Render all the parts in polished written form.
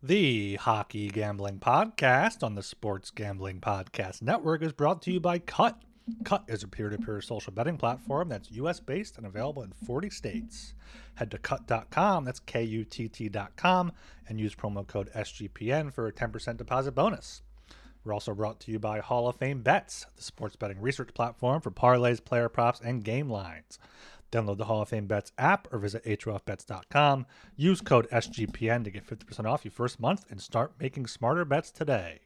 The Hockey Gambling Podcast on the Sports Gambling Podcast Network is brought to you by Kutt. Kutt is a peer-to-peer social betting platform that's U.S.-based and available in 40 states. Head to Kutt.com, that's Kutt.com, and use promo code SGPN for a 10% deposit bonus. We're also brought to you by Hall of Fame Bets, the sports betting research platform for parlays, player props, and game lines. Download the Hall of Fame Bets app or visit HOFBets.com. Use code SGPN to get 50% off your first month and start making smarter bets today.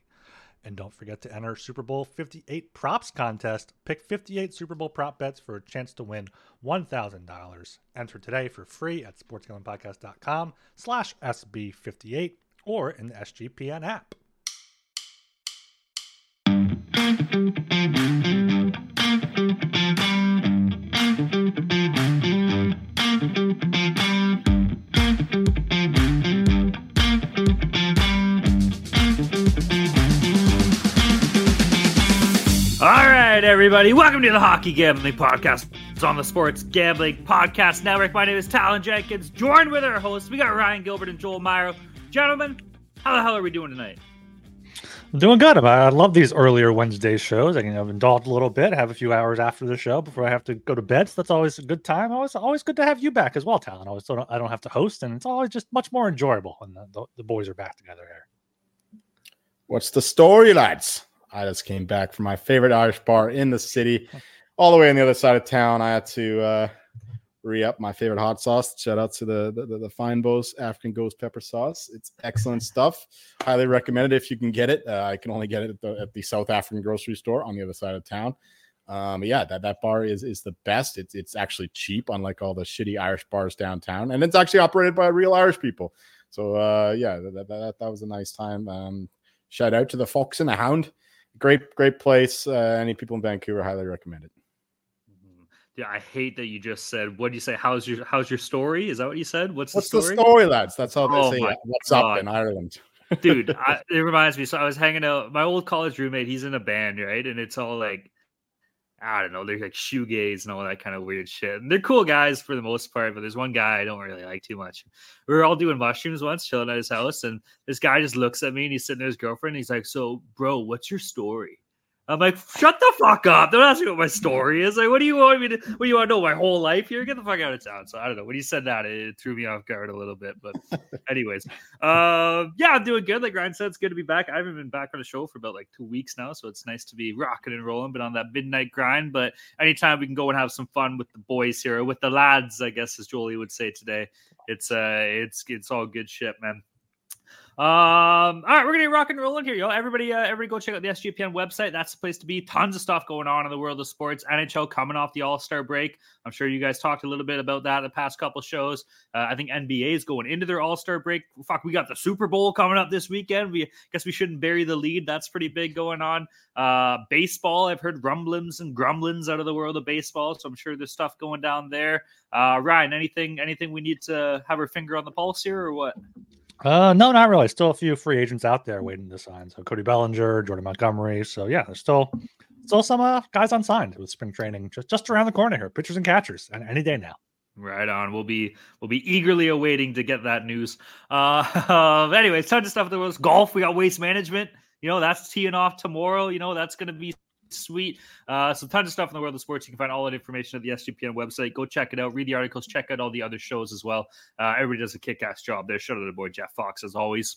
And don't forget to enter Super Bowl 58 Props Contest. Pick 58 Super Bowl prop bets for a chance to win $1,000. Enter today for free at sportsgamblingpodcast.com/SB58 or in the SGPN app. Everybody, welcome to the Hockey Gambling Podcast. It's on the Sports Gambling Podcast Network. My name is Talon Jenkins, joined with our hosts. We got Ryan Gilbert and Joel Myro. Gentlemen, how the hell are we doing tonight? I'm doing good. I love these earlier Wednesday shows. I can indulge a little bit, have a few hours after the show before I have to go to bed. So that's always a good time. Always good to have you back as well, Talon. I don't have to host, and it's always just much more enjoyable when the boys are back together here. What's the story, lads? I just came back from my favorite Irish bar in the city, all the way on the other side of town. I had to re-up my favorite hot sauce. Shout out to the Fine Bo's African Ghost Pepper Sauce. It's excellent stuff. Highly recommend it if you can get it. I can only get it at the South African grocery store on the other side of town. That bar is the best. It's actually cheap, unlike all the shitty Irish bars downtown. And it's actually operated by real Irish people. So, that was a nice time. Shout out to the Fox and the Hound. Great place. Any people in Vancouver, highly recommend it. Yeah, I hate that you just said. What did you say? How's your story? Is that what you said? What's the story? The story, lads? That's how they say. What's God. Up in Ireland, dude? It reminds me. So I was hanging out. My old college roommate. He's in a band, right? And it's all like, I don't know. They're like shoegaze and all that kind of weird shit. And they're cool guys for the most part. But there's one guy I don't really like too much. We were all doing mushrooms once, chilling at his house, and this guy just looks at me and he's sitting there with his girlfriend. And he's like, "So, bro, what's your story?" I'm like, shut the fuck up. Don't ask me what my story is. Like, what do you want me to, what do you want to know my whole life here? Get the fuck out of town. So I don't know. When you said that, it threw me off guard a little bit. But anyways, I'm doing good. Like Ryan said, it's good to be back. I haven't been back on the show for about 2 weeks now. So it's nice to be rocking and rolling, but on that midnight grind. But anytime we can go and have some fun with the boys here, or with the lads, I guess, as Jolie would say today, it's all good shit, man. All right, we're gonna rock and roll in here, yo. Everybody go check out the SGPN website. That's the place to be. Tons of stuff going on in the world of sports. NHL coming off the All-Star break. I'm sure you guys talked a little bit about that in the past couple shows. I think NBA is going into their All-Star break. Fuck, we got the Super Bowl coming up this weekend. We guess we shouldn't bury the lead. That's pretty big going on. Baseball, I've heard rumblings and grumblings out of the world of baseball, so I'm sure there's stuff going down there. Ryan, anything we need to have our finger on the pulse here or what? No, not really. Still a few free agents out there waiting to sign. So Cody Bellinger, Jordan Montgomery. So yeah, there's still some guys unsigned with spring training just around the corner here. Pitchers and catchers, and any day now. Right on. We'll be eagerly awaiting to get that news. Anyways, tons of stuff. There was golf. We got Waste Management. That's teeing off tomorrow. That's going to be sweet. So tons of stuff in the world of sports. You can find all that information at the SGPN website. Go check it out. Read the articles. Check out all the other shows as well. Everybody does a kick-ass job there. Shout out to the boy Jeff Fox as always.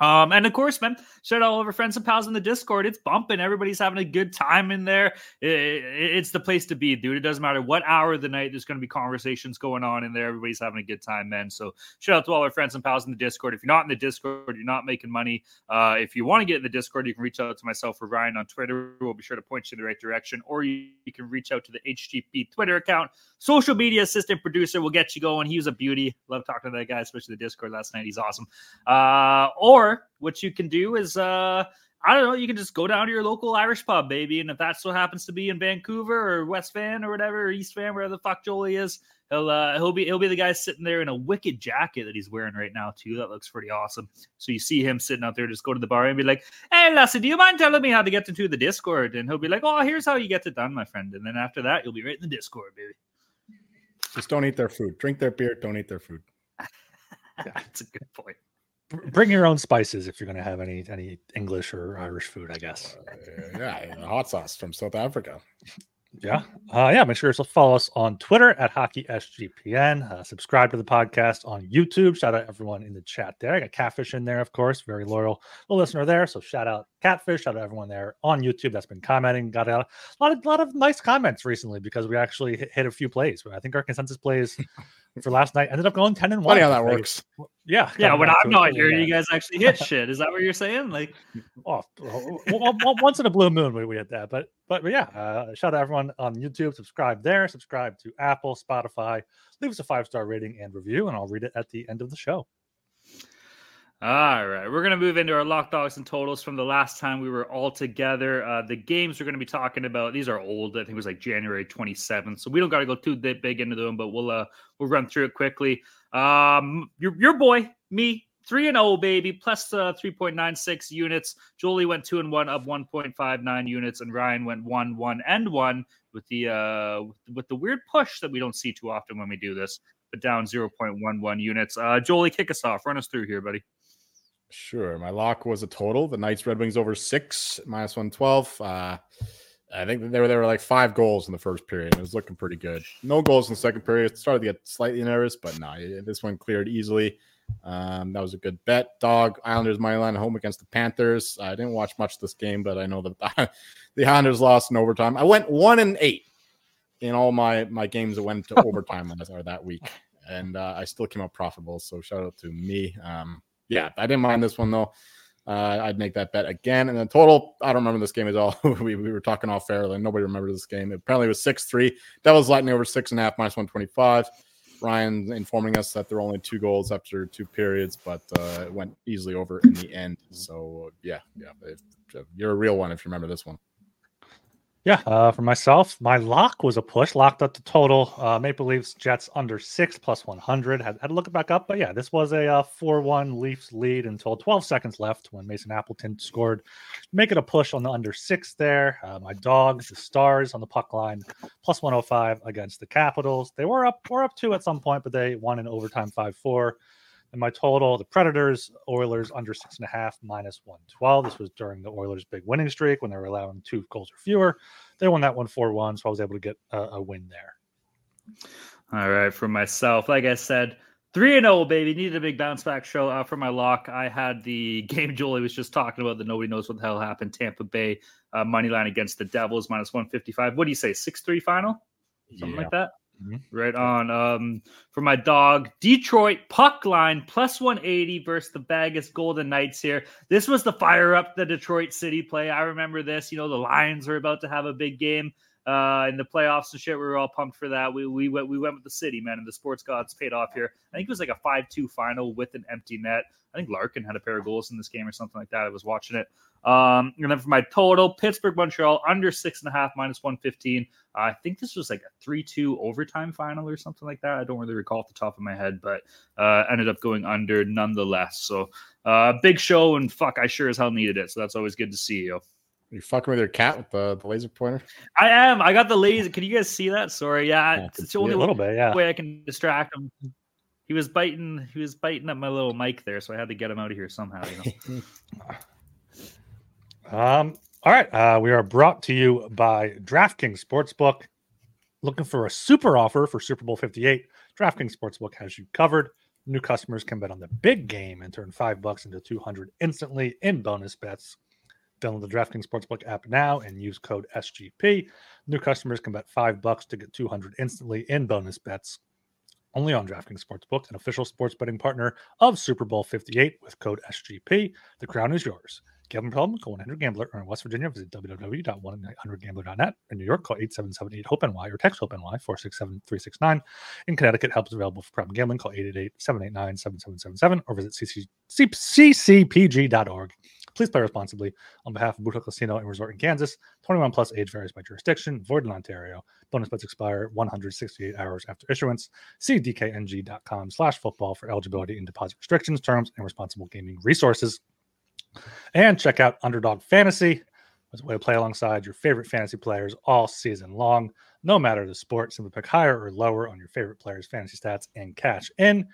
And of course, man, shout out all of our friends and pals in the Discord. It's bumping. Everybody's having a good time in there. It's the place to be, dude. It doesn't matter what hour of the night. There's going to be conversations going on in there. Everybody's having a good time, man. So shout out to all our friends and pals in the Discord. If you're not in the Discord, you're not making money. If you want to get in the Discord, you can reach out to myself or Ryan on Twitter. We'll be sure to point you in the right direction. Or you can reach out to the HGP Twitter account. Social media assistant producer will get you going. He was a beauty. Love talking to that guy, especially the Discord last night. He's awesome. Or what you can do is, you can just go down to your local Irish pub, baby. And if that's what happens to be in Vancouver or West Van or whatever, or East Van, wherever the fuck Jolie is, he'll be the guy sitting there in a wicked jacket that he's wearing right now too. That looks pretty awesome. So you see him sitting out there, just go to the bar and be like, "Hey, Lassie, do you mind telling me how to get into the Discord?" And he'll be like, "Oh, here's how you get it done, my friend." And then after that, you'll be right in the Discord, baby. Just don't eat their food. Drink their beer. Don't eat their food. That's a good point. Bring your own spices if you're going to have any English or Irish food, I guess. Yeah, hot sauce from South Africa. Yeah. Make sure to follow us on Twitter at HockeySGPN. Subscribe to the podcast on YouTube. Shout out everyone in the chat there. I got Catfish in there, of course. Very loyal listener there. So shout out Catfish. Shout out everyone there on YouTube that's been commenting. Got out a lot of nice comments recently because we actually hit a few plays. I think our consensus plays for last night ended up going 10-1. Funny how that works. Yeah. When I'm not here, you guys actually hit shit. Is that what you're saying? Like, once in a blue moon we hit that. But yeah, shout out everyone on YouTube. Subscribe there. Subscribe to Apple, Spotify. Leave us a 5-star rating and review, and I'll read it at the end of the show. All right, we're going to move into our lock dogs and totals from the last time we were all together. The games we're going to be talking about, these are old. I think it was like January 27th, so we don't got to go too big into them, but we'll run through it quickly. Your boy, me, 3-0, baby, plus 3.96 units. Jolie went 2-1, up 1.59 units, and Ryan went 1-1-1 with the weird push that we don't see too often when we do this, but down 0.11 units. Jolie, kick us off. Run us through here, buddy. Sure. My lock was a total. The Knights Red Wings over 6, minus 112. I think there were like 5 goals in the first period. It was looking pretty good. No goals in the second period. It started to get slightly nervous, but no, this one cleared easily. That was a good bet. Dog, Islanders money line home against the Panthers. I didn't watch much of this game, but I know that the Islanders lost in overtime. I went 1-8 in all my games that went to overtime that week, and I still came out profitable. So shout out to me. Yeah, I didn't mind this one, though. I'd make that bet again. And the total, I don't remember this game at all. we were talking off air, and nobody remembered this game. Apparently, it was 6-3. Devils Lightning over 6.5, minus 125. Ryan informing us that there were only 2 goals after 2 periods, but it went easily over in the end. So, yeah. You're a real one if you remember this one. Yeah, for myself, my lock was a push. Locked up the total. Maple Leafs, Jets under 6, plus 100. Had to look it back up. But yeah, this was a 4-1 Leafs lead until 12 seconds left when Mason Appleton scored. Make it a push on the under 6 there. My dogs, the Stars on the puck line, plus 105 against the Capitals. They were up 2 at some point, but they won in overtime 5-4. And my total, the Predators, Oilers under 6.5, minus 112. This was during the Oilers' big winning streak when they were allowing 2 goals or fewer. They won that 1-4-1, so I was able to get a win there. All right, for myself, like I said, 3-0, baby. Needed a big bounce back show. For my lock, I had the game Julie was just talking about that nobody knows what the hell happened. Tampa Bay money line against the Devils, minus 155. What do you say, 6-3 final? Something like that? Mm-hmm. Right on. For my dog, Detroit puck line plus 180 versus the Vegas Golden Knights here. This was the fire up the Detroit City play. I remember this. You know, the Lions were about to have a big game in the playoffs and shit. We were all pumped for that. We went with the city, man, and the sports gods paid off here. I think it was like a 5-2 final with an empty net. I think Larkin had a pair of goals in this game or something like that. I was watching it. And then for my total, Pittsburgh, Montreal, under 6.5, minus 115. I think this was like a 3-2 overtime final or something like that. I don't really recall off the top of my head, but ended up going under nonetheless. So big show, and fuck, I sure as hell needed it. So that's always good to see you. Are you fucking with your cat with the laser pointer? I am. I got the laser. Can you guys see that? Sorry. Yeah, it's the only way I can distract him. He was biting at my little mic there, so I had to get him out of here somehow. You know? All right. We are brought to you by DraftKings Sportsbook. Looking for a super offer for Super Bowl 58? DraftKings Sportsbook has you covered. New customers can bet on the big game and turn $5 into $200 instantly in bonus bets. Download the DraftKings Sportsbook app now and use code SGP. New customers can bet $5 to get $200 instantly in bonus bets. Only on DraftKings Sportsbook, an official sports betting partner of Super Bowl 58 with code SGP. The crown is yours. Gambling problem? Call 1-800-GAMBLER. Or in West Virginia, visit www.1800gambler.net. In New York, call 8778-HOPE-NY or text HOPE-NY 467-369. In Connecticut, help is available for problem gambling. Call 888-789-7777 or visit ccpg.org. Please play responsibly. On behalf of Boot Hill Casino and Resort in Kansas, 21 plus age varies by jurisdiction, void in Ontario. Bonus bets expire 168 hours after issuance. See DKNG.com/football for eligibility and deposit restrictions, terms, and responsible gaming resources. And check out Underdog Fantasy. It's a way to play alongside your favorite fantasy players all season long. No matter the sport, simply pick higher or lower on your favorite players' fantasy stats and cash in.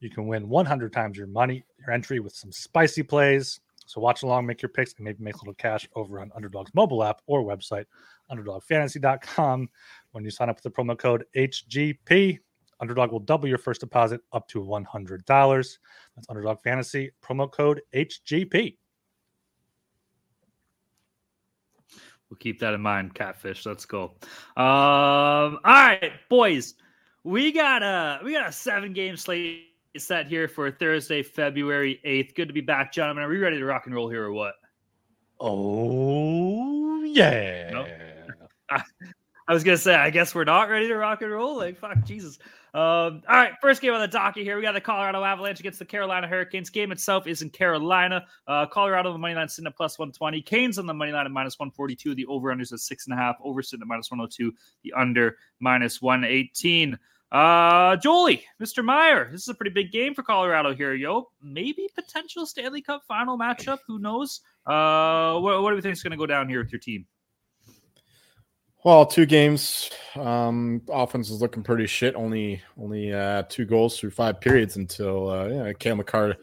You can win 100 times your money, your entry with some spicy plays. So watch along, make your picks, and maybe make a little cash over on Underdog's mobile app or website, underdogfantasy.com. When you sign up with the promo code HGP, Underdog will double your first deposit up to $100. That's Underdog Fantasy, promo code HGP. We'll keep that in mind, Catfish. Let's go. All right, boys. We got a 7-game slate set here for Thursday, February 8th. Good to be back, gentlemen. Are we ready to rock and roll here or what? Oh, yeah. Nope. I was going to say, I guess we're not ready to rock and roll. Like, fuck, Jesus. All right, first game on the docket here. We got the Colorado Avalanche against the Carolina Hurricanes. Game itself is in Carolina. Colorado on the money line sitting at plus 120. Canes on the money line at minus 142. The over-unders at 6.5. Over sitting at minus 102. The under minus 118. Jolie, Mr. Meyer, this is a pretty big game for Colorado here, yo. Maybe potential Stanley Cup final matchup. Who knows? What do we think is going to go down here with your team? Well, 2 games. Offense is looking pretty shit. Only 2 goals through 5 periods until Cam McCarr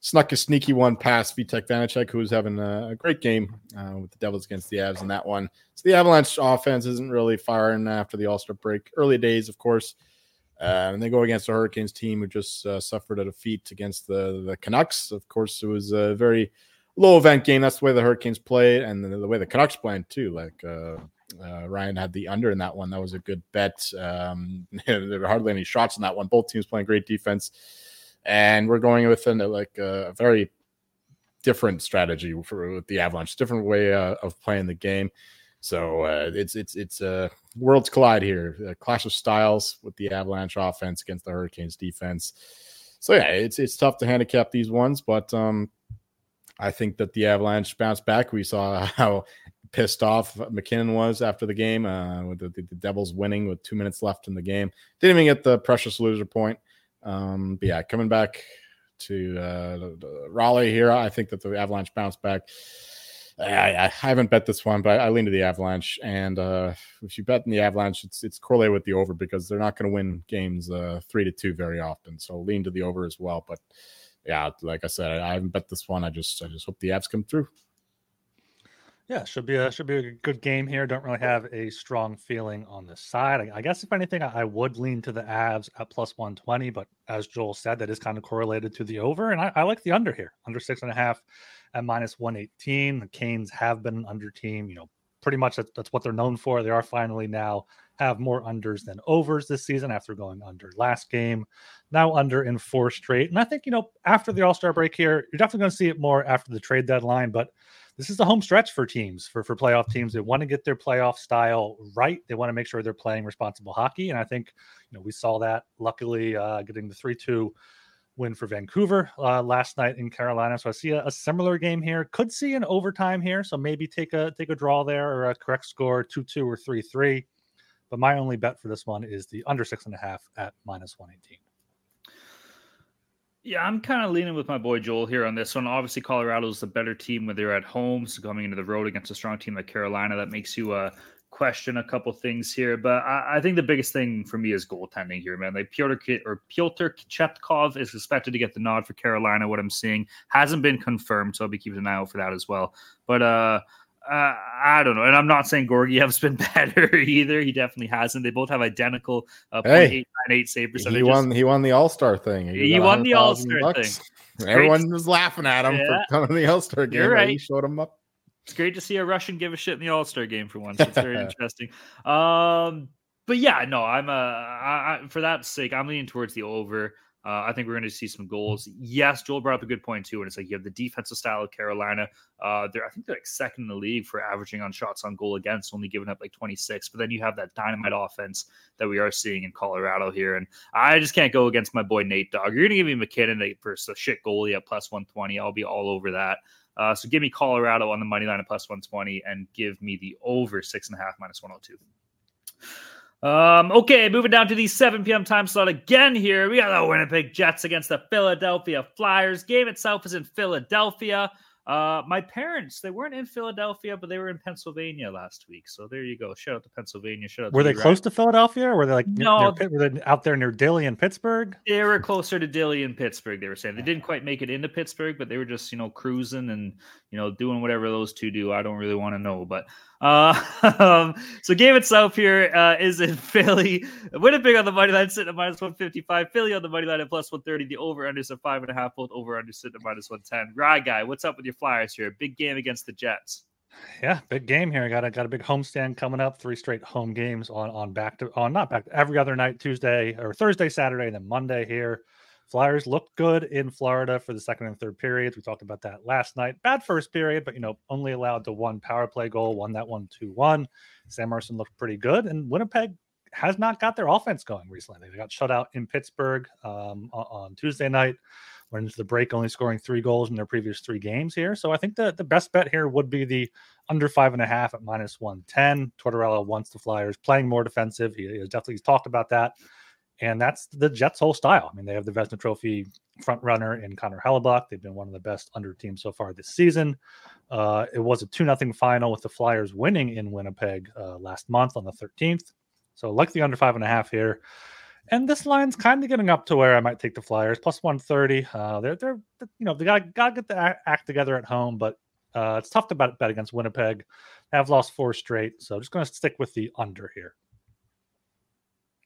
snuck a sneaky one past Vitek Vanacek, who was having a great game with the Devils against the Avs in that one. So the Avalanche offense isn't really firing after the All-Star break. Early days, of course. And they go against the Hurricanes team who just suffered a defeat against the Canucks. Of course, it was a very low-event game. That's the way the Hurricanes played and the way the Canucks played, too. Like, Ryan had the under in that one. That was a good bet. There were hardly any shots in that one. Both teams playing great defense, and we're going with a very different strategy with the Avalanche, different way of playing the game. So it's worlds collide here. A clash of styles with the Avalanche offense against the Hurricanes defense. So yeah, it's tough to handicap these ones, but I think that the Avalanche bounced back. We saw how pissed off MacKinnon was after the game with the Devils winning with 2 minutes left in the game. Didn't even get the precious loser point. But yeah, coming back to Raleigh here, I think that the Avalanche bounced back. I haven't bet this one, but I lean to the Avalanche. And if you bet in the Avalanche, it's correlated with the over because they're not going to win games 3-2 very often. So lean to the over as well. But yeah, like I said, I haven't bet this one. I just hope the Avs come through. Yeah, should be a good game here. Don't really have a strong feeling on this side. I guess if anything, I would lean to the Avs at plus 120, but as Joel said, that is kind of correlated to the over, and I like the under here, under 6.5 at minus 118. The Canes have been an under team, pretty much that's what they're known for. They are finally now have more unders than overs this season after going under last game, now under in 4 straight. And I think, after the All-Star break here, you're definitely going to see it more after the trade deadline, but this is the home stretch for teams, for playoff teams. They want to get their playoff style right. They want to make sure they're playing responsible hockey. And I think, we saw that luckily getting the 3-2 win for Vancouver last night in Carolina. So I see a similar game here. Could see an overtime here. So maybe take a draw there or a correct score, 2-2 or 3-3. But my only bet for this one is the under 6.5 at minus 118. Yeah, I'm kind of leaning with my boy Joel here on this one. Obviously, Colorado's the better team when they're at home. So coming into the road against a strong team like Carolina, that makes you question a couple things here. But I think the biggest thing for me is goaltending here, man. Like Piotr Kochetkov is expected to get the nod for Carolina, what I'm seeing. Hasn't been confirmed, so I'll be keeping an eye out for that as well. But I don't know. And I'm not saying Gorgiev's been better either. He definitely hasn't. They both have identical .898 save percentage. He won the All-Star thing. He won the All-Star thing. Everyone was laughing at him for coming to the All-Star game. Right. He showed him up. It's great to see a Russian give a shit in the All-Star game for once. It's very interesting. But yeah, no, I for that sake, I'm leaning towards the over. I think we're going to see some goals. Yes, Joel brought up a good point, too, and it's like you have the defensive style of Carolina. I think they're like second in the league for averaging on shots on goal against, only giving up like 26. But then you have that dynamite offense that we are seeing in Colorado here. And I just can't go against my boy Nate Dogg. You're going to give me McKinnon for a shit goalie at plus 120. I'll be all over that. So give me Colorado on the money line at plus 120 and give me the over 6.5 minus 102. Okay, moving down to the 7 p.m. time slot again here. We got the Winnipeg Jets against the Philadelphia Flyers. Game itself is in Philadelphia. My parents, they weren't in Philadelphia, but they were in Pennsylvania last week. So there you go. Shout out to Pennsylvania. Shout out. Were they close to Philadelphia, or were they like were they out there near Dilly and Pittsburgh? They were closer to Dilly and Pittsburgh. They were saying they didn't quite make it into Pittsburgh, but they were just, cruising and, doing whatever those two do. I don't really want to know, but so game itself here is in Philly. Winnipeg on the money line sitting at -155. Philly on the money line at +130. The over-unders at 5.5. Both over-unders sitting at -110. Rye guy, what's up with your Flyers here? Big game against the Jets. Yeah, big game here. Got a big homestand coming up. 3 straight home games on every other night, Tuesday or Thursday, Saturday, and then Monday here. Flyers looked good in Florida for the second and third periods. We talked about that last night. Bad first period, but only allowed the 1 power play goal. Won that 1-2-1. Sam Ersson looked pretty good, and Winnipeg has not got their offense going recently. They got shut out in Pittsburgh on Tuesday night. Went into the break only scoring 3 goals in their previous 3 games here. So I think the best bet here would be the under 5.5 at -110. Tortorella wants the Flyers playing more defensive. He's talked about that. And that's the Jets' whole style. I mean, they have the Vezina Trophy front runner in Connor Hellebuck. They've been one of the best under teams so far this season. It was a 2-0 final with the Flyers winning in Winnipeg last month on the 13th. So like the under 5.5 here. And this line's kind of getting up to where I might take the Flyers +130. They gotta get the act together at home, but it's tough to bet against Winnipeg. They have lost 4 straight, so just going to stick with the under here.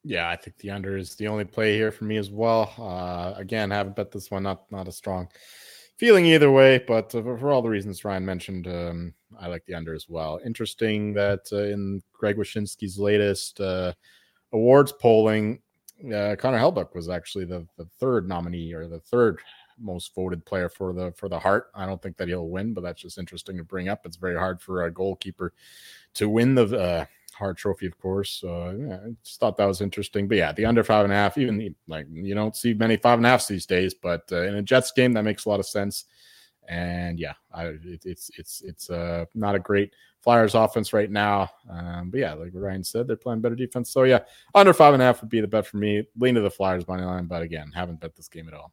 Yeah, I think the under is the only play here for me as well. Again, haven't bet this one. Not a strong feeling either way, but for all the reasons Ryan mentioned, I like the under as well. Interesting that in Greg Wyshynski's latest awards polling. Connor Hellebuck was actually the 3rd nominee, or the 3rd most voted player for the Hart. I don't think that he'll win, but that's just interesting to bring up. It's very hard for a goalkeeper to win the Hart Trophy, of course. So I just thought that was interesting. But yeah, the under 5.5, you don't see many 5.5s these days, but in a Jets game, that makes a lot of sense. And yeah, it's not a great Flyers offense right now. But yeah, like Ryan said, they're playing better defense. So yeah, under 5.5 would be the bet for me. Lean to the Flyers money line, but again, haven't bet this game at all.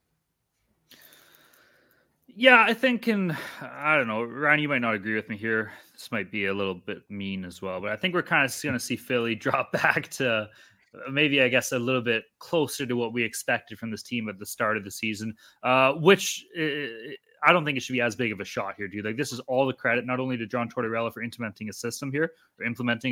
Yeah, I think, and I don't know, Ryan, you might not agree with me here. This might be a little bit mean as well, but I think we're kind of going to see Philly drop back to maybe, I guess, a little bit closer to what we expected from this team at the start of the season, which I don't think it should be as big of a shot here, dude. Like, this is all the credit, not only to John Tortorella for implementing a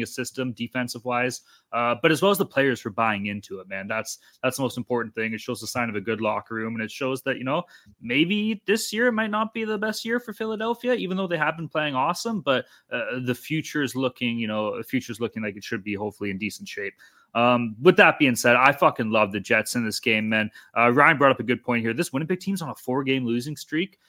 system defensive-wise, but as well as the players for buying into it, man. That's the most important thing. It shows the sign of a good locker room, and it shows that, maybe this year might not be the best year for Philadelphia, even though they have been playing awesome, but the future's looking like it should be hopefully in decent shape. With that being said, I fucking love the Jets in this game, man. Ryan brought up a good point here. This Winnipeg team's on a 4-game losing streak.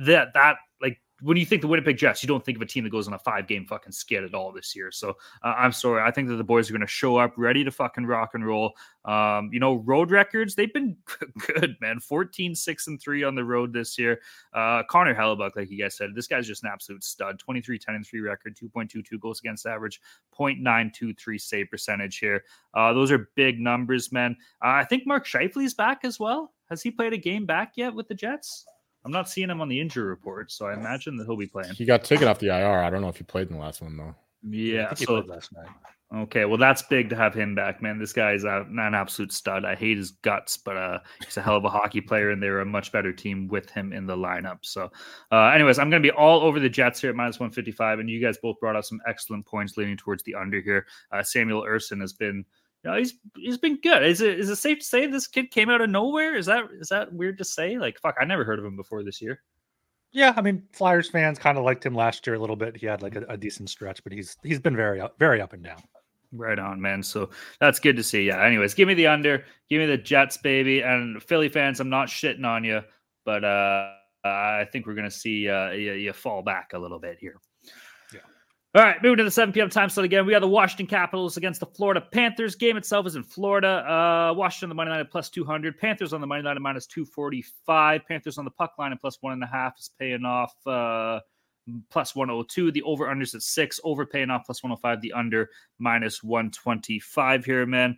That like, when you think the Winnipeg Jets, you don't think of a team that goes on a 5-game fucking skid at all this year. So I'm sorry. I think that the boys are going to show up ready to fucking rock and roll. Road records, they've been good, man. 14-6-3 on the road this year. Connor Hellebuck, like you guys said, this guy's just an absolute stud. 23-10-3 record, 2.22 goals against average, 0.923 save percentage here. Those are big numbers, man. I think Mark Scheifele's back as well. Has he played a game back yet with the Jets? I'm not seeing him on the injury report, so I imagine that he'll be playing. He got taken off the IR. I don't know if he played in the last one, though. Yeah. So last night. Okay, well, that's big to have him back, man. This guy is an absolute stud. I hate his guts, but he's a hell of a hockey player, and they're a much better team with him in the lineup. So anyways, I'm going to be all over the Jets here at -155, and you guys both brought up some excellent points leaning towards the under here. Samuel Ersson has been... he's been good. Is it safe to say this kid came out of nowhere? Is that weird to say? Like, fuck, I never heard of him before this year. Yeah, I mean, Flyers fans kind of liked him last year a little bit. He had like a decent stretch, but he's been very up and down. Right on, man. So that's good to see. Yeah. Anyways, give me the under. Give me the Jets, baby. And Philly fans, I'm not shitting on you, but I think we're gonna see you fall back a little bit here. All right, moving to the 7 p.m. time slot again. We got the Washington Capitals against the Florida Panthers. Game itself is in Florida. Washington on the money line at +200. Panthers on the money line at -245. Panthers on the puck line at +1.5 is paying off plus 102. The over-under's at 6. Over paying off plus 105. The under minus 125 here, man.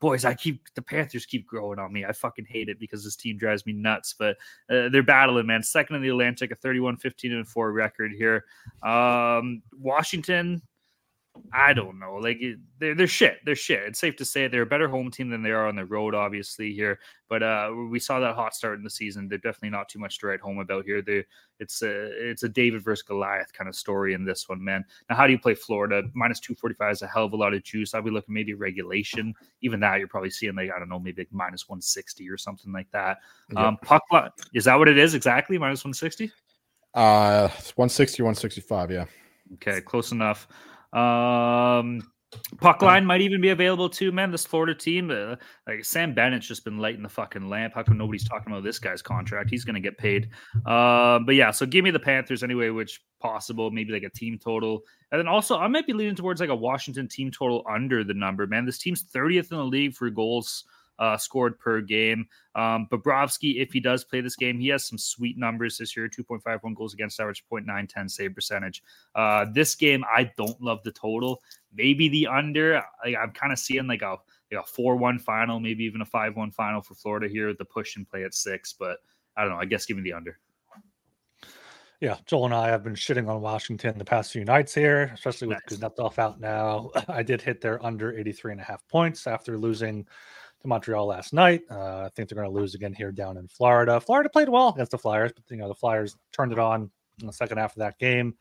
Boys, the Panthers keep growing on me. I fucking hate it because this team drives me nuts, but they're battling, man. Second in the Atlantic, a 31-15-4 record here. Washington, I don't know. Like they're shit. They're shit. It's safe to say they're a better home team than they are on the road, obviously here. But we saw that hot start in the season. They're definitely not too much to write home about here. It's a David versus Goliath kind of story in this one, man. Now, how do you play Florida? Minus 245 is a hell of a lot of juice. I'll be looking maybe regulation. Even that, you're probably seeing like, I don't know, maybe like minus 160 or something like that. Yeah. Puck line, is that what it is exactly? Minus 160? 160, 165, yeah. Okay, close enough. Puck line might even be available too, man. This Florida team, like Sam Bennett's just been lighting the fucking lamp. How come nobody's talking about this guy's contract? He's going to get paid. But yeah, so give me the Panthers anyway, which possible, maybe like a team total. And then also I might be leaning towards like a Washington team total under the number, man. This team's 30th in the league for goals scored per game. Bobrovsky, if he does play this game, he has some sweet numbers this year. 2.51 goals against average, 0.910 save percentage. This game, I don't love the total. Maybe the under. I'm kind of seeing like a 4-1 final, maybe even a 5-1 final for Florida here with the push and play at 6. But I don't know. I guess give me the under. Yeah, Joel and I have been shitting on Washington the past few nights here, especially with Kuznetsov out now. I did hit their under 83.5 points after losing to Montreal last night. I think they're going to lose again here down in Florida. Florida played well against the Flyers, but the Flyers turned it on in the second half of that game.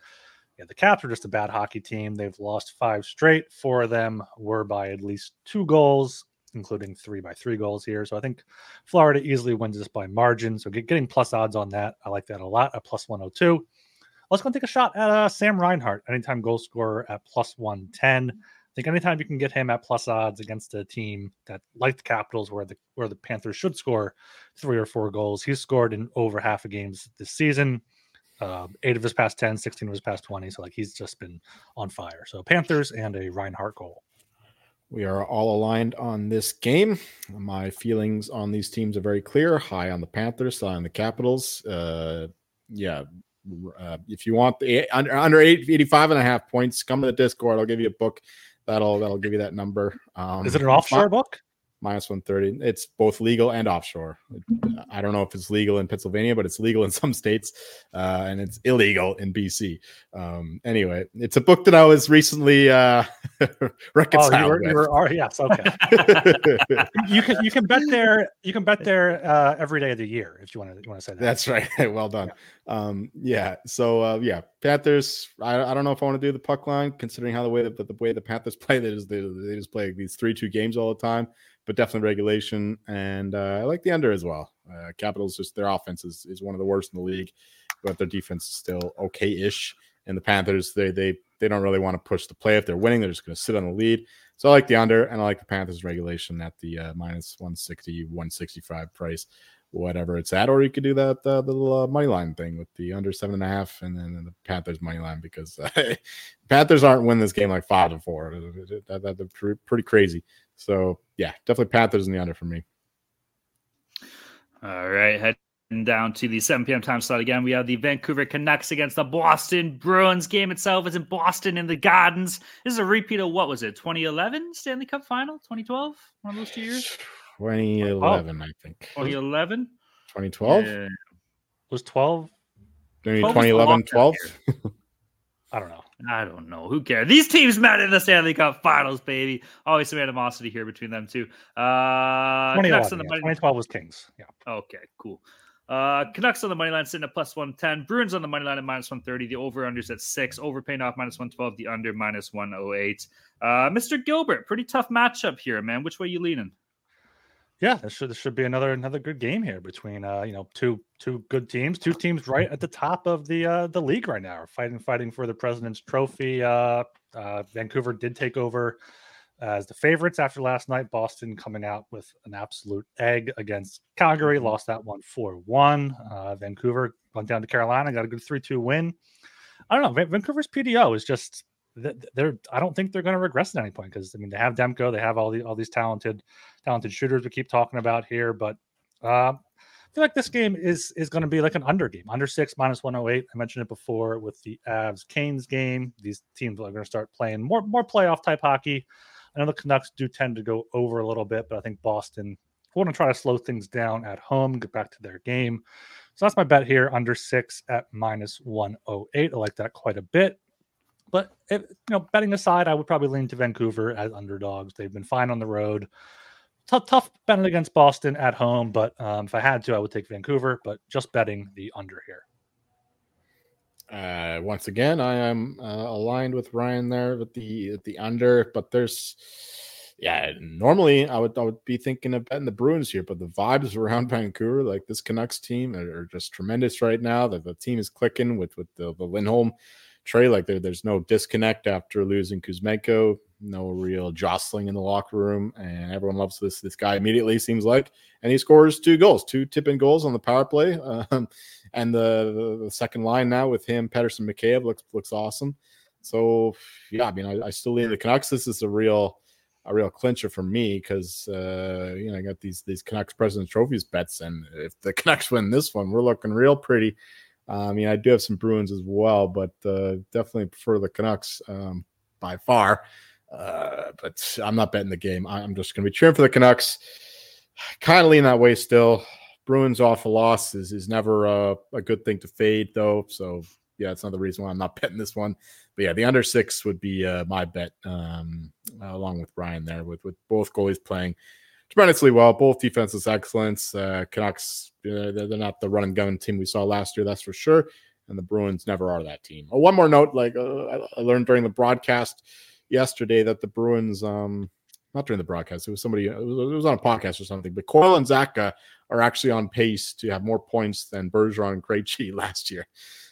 Yeah, the Caps are just a bad hockey team. They've lost 5 straight. 4 of them were by at least 2 goals, including 3 by 3 goals here. So I think Florida easily wins this by margin. So getting plus odds on that, I like that a lot at plus 102. Let's go and take a shot at Sam Reinhart, anytime goal scorer at plus 110. I think anytime you can get him at plus odds against a team that, like the Capitals, where the Panthers should score 3 or 4 goals. He's scored in over half of games this season, 8 of his past 10, 16 of his past 20. So he's just been on fire. So Panthers and a Reinhart goal. We are all aligned on this game. My feelings on these teams are very clear. High on the Panthers, high on the Capitals. If you want the under 85.5 points, come to the Discord. I'll give you a book. That'll give you that number. Is it an offshore book? Minus 130. It's both legal and offshore. I don't know if it's legal in Pennsylvania, but it's legal in some states, and it's illegal in BC. Anyway, it's a book that I was recently reconciled with. Yes, okay. you can bet there. You can bet there every day of the year if you want to say that. That's right. Well done. Yeah. Panthers. I don't know if I want to do the puck line, considering how the way the Panthers play. They just play these 3-2 games all the time. But definitely regulation, and I like the under as well. Capitals, just their offense is one of the worst in the league, but their defense is still okay-ish. And the Panthers, they don't really want to push the play. If they're winning, they're just going to sit on the lead. So I like the under, and I like the Panthers regulation at the minus 160, 165 price, whatever it's at. Or you could do that the little money line thing with the under 7.5, and then the Panthers money line, because Panthers aren't winning this game like 5-4. That's pretty crazy. So, yeah, definitely Panthers in the under for me. All right, heading down to the 7 p.m. time slot again. We have the Vancouver Canucks against the Boston Bruins. Game itself is in Boston in the Gardens. This is a repeat of, what was it, 2011 Stanley Cup Final, 2012? One of those 2 years? 2011, I think. 2011? 2012? Yeah. Was 12? Maybe 2011, 12? I don't know. Who cares? These teams met in the Stanley Cup Finals, baby. Always some animosity here between them two. 2012 was Kings. Yeah. Okay, cool. Canucks on the money line sitting at plus 110. Bruins on the money line at minus 130. The over-under's at 6. Over paying off minus 112. The under minus 108. Mr. Gilbert, pretty tough matchup here, man. Which way are you leaning? Yeah, this should be another good game here between two good teams, two teams right at the top of the league right now, are fighting for the President's Trophy. Vancouver did take over as the favorites after last night. Boston coming out with an absolute egg against Calgary, lost that one 4-1. Vancouver went down to Carolina, got a good 3-2 win. I don't know. Vancouver's PDO is just I don't think they're going to regress at any point, because I mean they have Demko, they have all these talented shooters we keep talking about here, but feel like this game is going to be like an under game, under six, minus 108. I mentioned it before with the Avs Canes game. These teams are going to start playing more playoff type hockey. I know the Canucks do tend to go over a little bit, but I think Boston want to try to slow things down at home, get back to their game. So that's my bet here, under six at minus 108. I like that quite a bit. But, if, betting aside, I would probably lean to Vancouver as underdogs. They've been fine on the road. Tough betting against Boston at home, but if I had to, I would take Vancouver, but just betting the under here. Once again, I am aligned with Ryan there with the under, but there's... Yeah, normally I would be thinking of betting the Bruins here, but the vibes around Vancouver, like this Canucks team, are just tremendous right now. The team is clicking with the Lindholm trade. Like there's no disconnect after losing Kuzmenko, no real jostling in the locker room, and everyone loves this guy immediately, seems like. And he scores two tip-in goals on the power play, and the second line now with him, Pettersson, Mikheyev looks awesome. So yeah, I still lean the Canucks. This is a real clincher for me because I got these Canucks President's Trophies bets, and if the Canucks win this one, we're looking real pretty. I do have some Bruins as well, but definitely prefer the Canucks by far. But I'm not betting the game. I'm just going to be cheering for the Canucks. Kind of lean that way still. Bruins off a loss is never a good thing to fade, though. So yeah, it's another reason why I'm not betting this one. But yeah, the under six would be my bet, along with Brian there, with both goalies playing tremendously well, both defenses excellence. Canucks, they're not the run-and-gun team we saw last year, that's for sure. And the Bruins never are that team. Oh, one more note, I learned during the broadcast yesterday that the Bruins, not during the broadcast, it was on a podcast or something, but Coyle and Zacha are actually on pace to have more points than Bergeron and Krejci last year.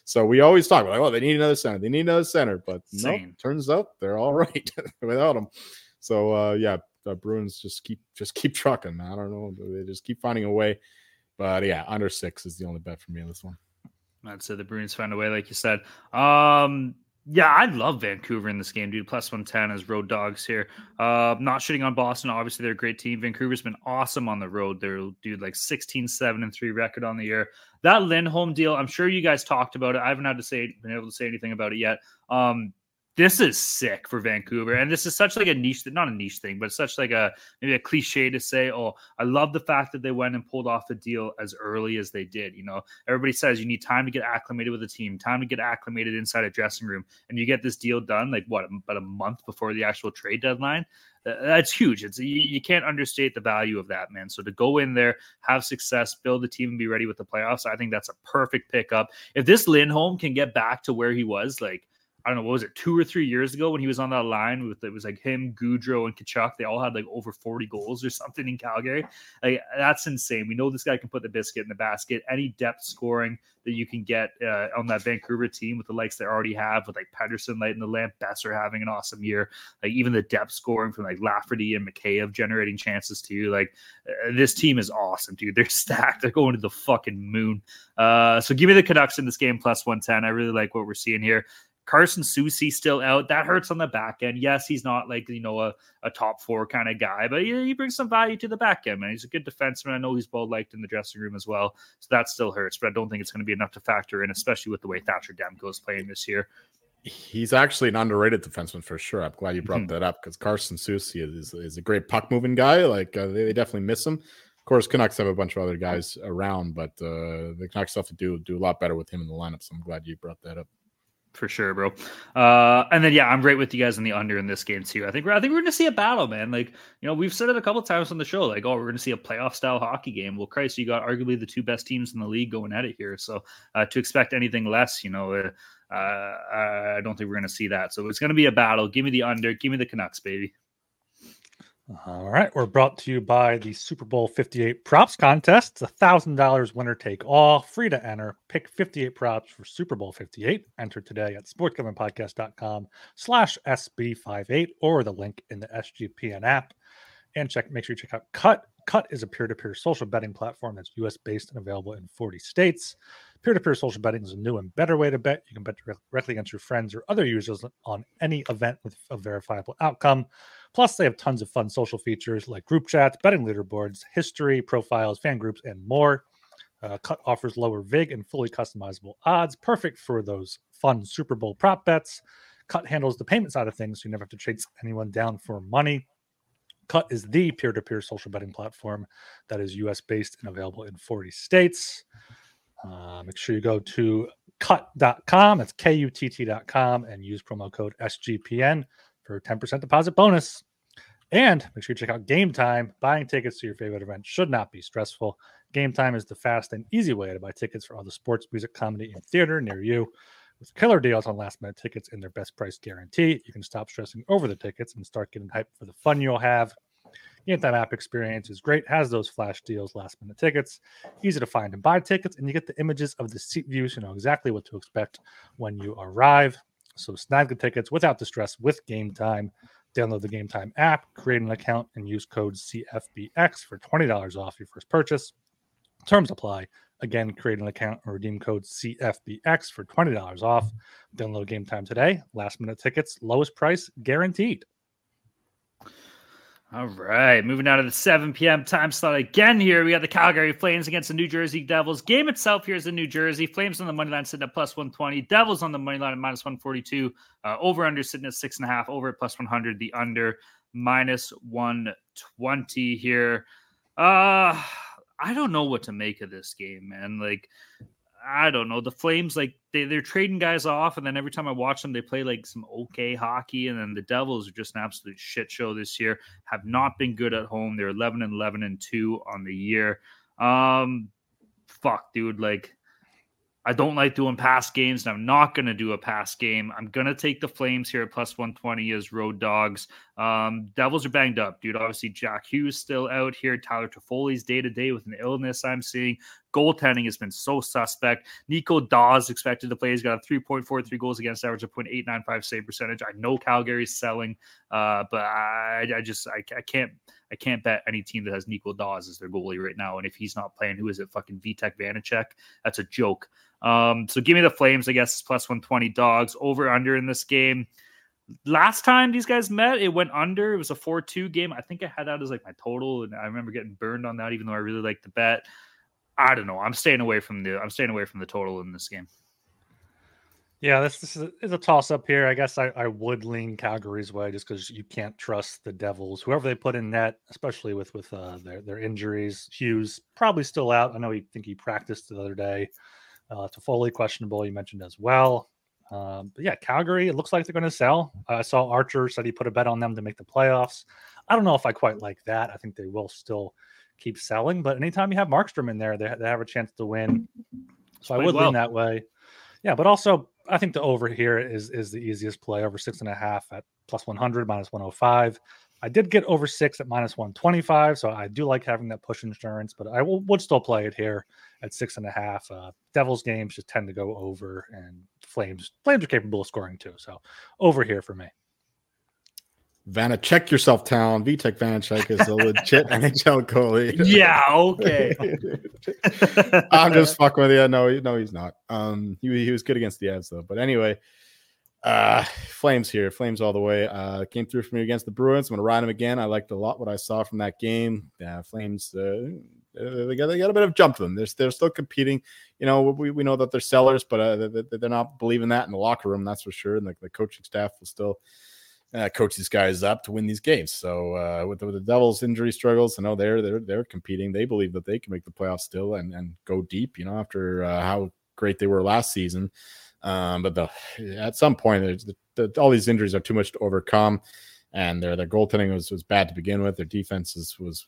So we always talk about, they need another center. They need another center. But no, nope, turns out they're all right without them. So, the Bruins just keep trucking. I don't know. They just keep finding a way. But, yeah, under six is the only bet for me on this one. I'd say the Bruins found a way, like you said. Yeah, I love Vancouver in this game, dude. Plus 110 as road dogs here. Not shitting on Boston. Obviously, they're a great team. Vancouver's been awesome on the road. They're, dude, like 16-7-3 record on the year. That Lindholm deal, I'm sure you guys talked about it. I haven't been able to say anything about it yet. This is sick for Vancouver, and this is such like a niche, not a niche thing, but such like maybe a cliche to say, oh, I love the fact that they went and pulled off the deal as early as they did. Everybody says you need time to get acclimated with a team, time to get acclimated inside a dressing room, and you get this deal done like what, about a month before the actual trade deadline? That's huge. You can't understate the value of that, man. So to go in there, have success, build the team, and be ready with the playoffs, I think that's a perfect pickup. If this Lindholm can get back to where he was, like, I don't know, what was it, 2 or 3 years ago when he was on that line with, it was like him, Goudreau, and Tkachuk. They all had like over 40 goals or something in Calgary. Like, that's insane. We know this guy can put the biscuit in the basket. Any depth scoring that you can get on that Vancouver team with the likes they already have, with like Pettersson lighting the lamp, Besser having an awesome year. Like even the depth scoring from like Lafferty and Mikheyev generating chances too. Like this team is awesome, dude. They're stacked. They're going to the fucking moon. So give me the Canucks in this game, plus 110. I really like what we're seeing here. Carson Soucy still out. That hurts on the back end. Yes, he's not like, a top four kind of guy, but he brings some value to the back end, man. He's a good defenseman. I know he's well-liked in the dressing room as well, so that still hurts, but I don't think it's going to be enough to factor in, especially with the way Thatcher Demko is playing this year. He's actually an underrated defenseman for sure. I'm glad you brought that up because Carson Soucy is a great puck-moving guy. Like, they definitely miss him. Of course, Canucks have a bunch of other guys around, but the Canucks have to do a lot better with him in the lineup, so I'm glad you brought that up. For sure, bro. And then, yeah, I'm right with you guys on the under in this game, too. I think we're going to see a battle, man. Like, we've said it a couple times on the show. Like, oh, we're going to see a playoff-style hockey game. Well, Christ, you got arguably the two best teams in the league going at it here. So to expect anything less, I don't think we're going to see that. So it's going to be a battle. Give me the under. Give me the Canucks, baby. All right. We're brought to you by the Super Bowl 58 Props Contest. It's $1,000 winner take all. Free to enter. Pick 58 props for Super Bowl 58. Enter today at sportsgamblingpodcast.com/SB58 or the link in the SGPN app. And make sure you check out Kutt. Kutt is a peer-to-peer social betting platform that's U.S.-based and available in 40 states. Peer-to-peer social betting is a new and better way to bet. You can bet directly against your friends or other users on any event with a verifiable outcome. Plus, they have tons of fun social features like group chats, betting leaderboards, history, profiles, fan groups, and more. Kutt offers lower VIG and fully customizable odds, perfect for those fun Super Bowl prop bets. Kutt handles the payment side of things, so you never have to chase anyone down for money. Kutt is the peer-to-peer social betting platform that is U.S.-based and available in 40 states. Make sure you go to Kutt.com. That's KUTT.com and use promo code SGPN for a 10% deposit bonus. And make sure you check out Game Time. Buying tickets to your favorite event should not be stressful. Game Time is the fast and easy way to buy tickets for all the sports, music, comedy, and theater near you. With killer deals on last-minute tickets and their best price guarantee, you can stop stressing over the tickets and start getting hyped for the fun you'll have. Game Time app experience is great. Has those flash deals, last-minute tickets, easy to find and buy tickets, and you get the images of the seat views so you know exactly what to expect when you arrive. So snag the tickets without the stress with Game Time. Download the Game Time app, create an account, and use code CFBX for $20 off your first purchase. Terms apply. Again, create an account or redeem code CFBX for $20 off. Download Game Time today. Last-minute tickets, lowest price guaranteed. All right, moving on to the 7 p.m. time slot again here. We got the Calgary Flames against the New Jersey Devils. Game itself here is in New Jersey. Flames on the money line sitting at plus 120. Devils on the money line at minus 142. Over-under sitting at 6.5. Over at plus 100. The under minus 120 here. I don't know what to make of this game, man. Like, I don't know. The Flames, like, they're trading guys off, and then every time I watch them, they play, like, some okay hockey, and then the Devils are just an absolute shit show this year. Have not been good at home. They're 11-2 on the year. Fuck, dude. Like, I don't like doing past games, and I'm not going to do a past game. I'm going to take the Flames here at plus 120 as road dogs. Devils are banged up, dude. Obviously, Jack Hughes still out here. Tyler Toffoli's day-to-day with an illness I'm seeing. Goaltending has been so suspect. Nico Dawes expected to play. He's got a 3.43 goals against average, a .895 save percentage. I know Calgary's selling, but I just can't bet any team that has Nico Dawes as their goalie right now. And if he's not playing, who is it? Fucking Vitek Vanacek. That's a joke. So give me the Flames, I guess, it's plus 120 dogs. Over under in this game. Last time these guys met, it went under. It was a 4-2 game. I think I had that as like my total, and I remember getting burned on that, even though I really liked the bet. I don't know. I'm staying away from the total in this game. Yeah, this is a toss-up here. I guess I would lean Calgary's way just because you can't trust the Devils. Whoever they put in net, especially with their injuries. Hughes probably still out. I know he practiced the other day. Toffoli questionable, you mentioned as well. But yeah, Calgary, it looks like they're going to sell. I saw Archer said he put a bet on them to make the playoffs. I don't know if I quite like that. I think they will still keep selling, but anytime you have Markstrom in there, they have a chance to win. So I would lean that way. Yeah, but also I think the over here is the easiest play, over 6.5 at plus 100, minus 105. I did get over 6 at minus 125, so I do like having that push insurance, but I would still play it here at 6.5. Devils games just tend to go over, and Flames are capable of scoring too, so over here for me. Vanacek yourself, town. Vitek Vanacek is a legit NHL goalie. Yeah, okay. I'm just fucking with you. No, he's not. He was good against the Avs though. But anyway, Flames here. Flames all the way. Came through for me against the Bruins. I'm gonna ride him again. I liked a lot what I saw from that game. Yeah, Flames. They got a bit of jump to them. They're still competing. You know, we know that they're sellers, but they're not believing that in the locker room. That's for sure. And the coaching staff will still. Coach these guys up to win these games. So with the Devils' injury struggles, I know they're competing. They believe that they can make the playoffs still and go deep. You know, after how great they were last season, but at some point, all these injuries are too much to overcome, and their goaltending was bad to begin with. Their defense was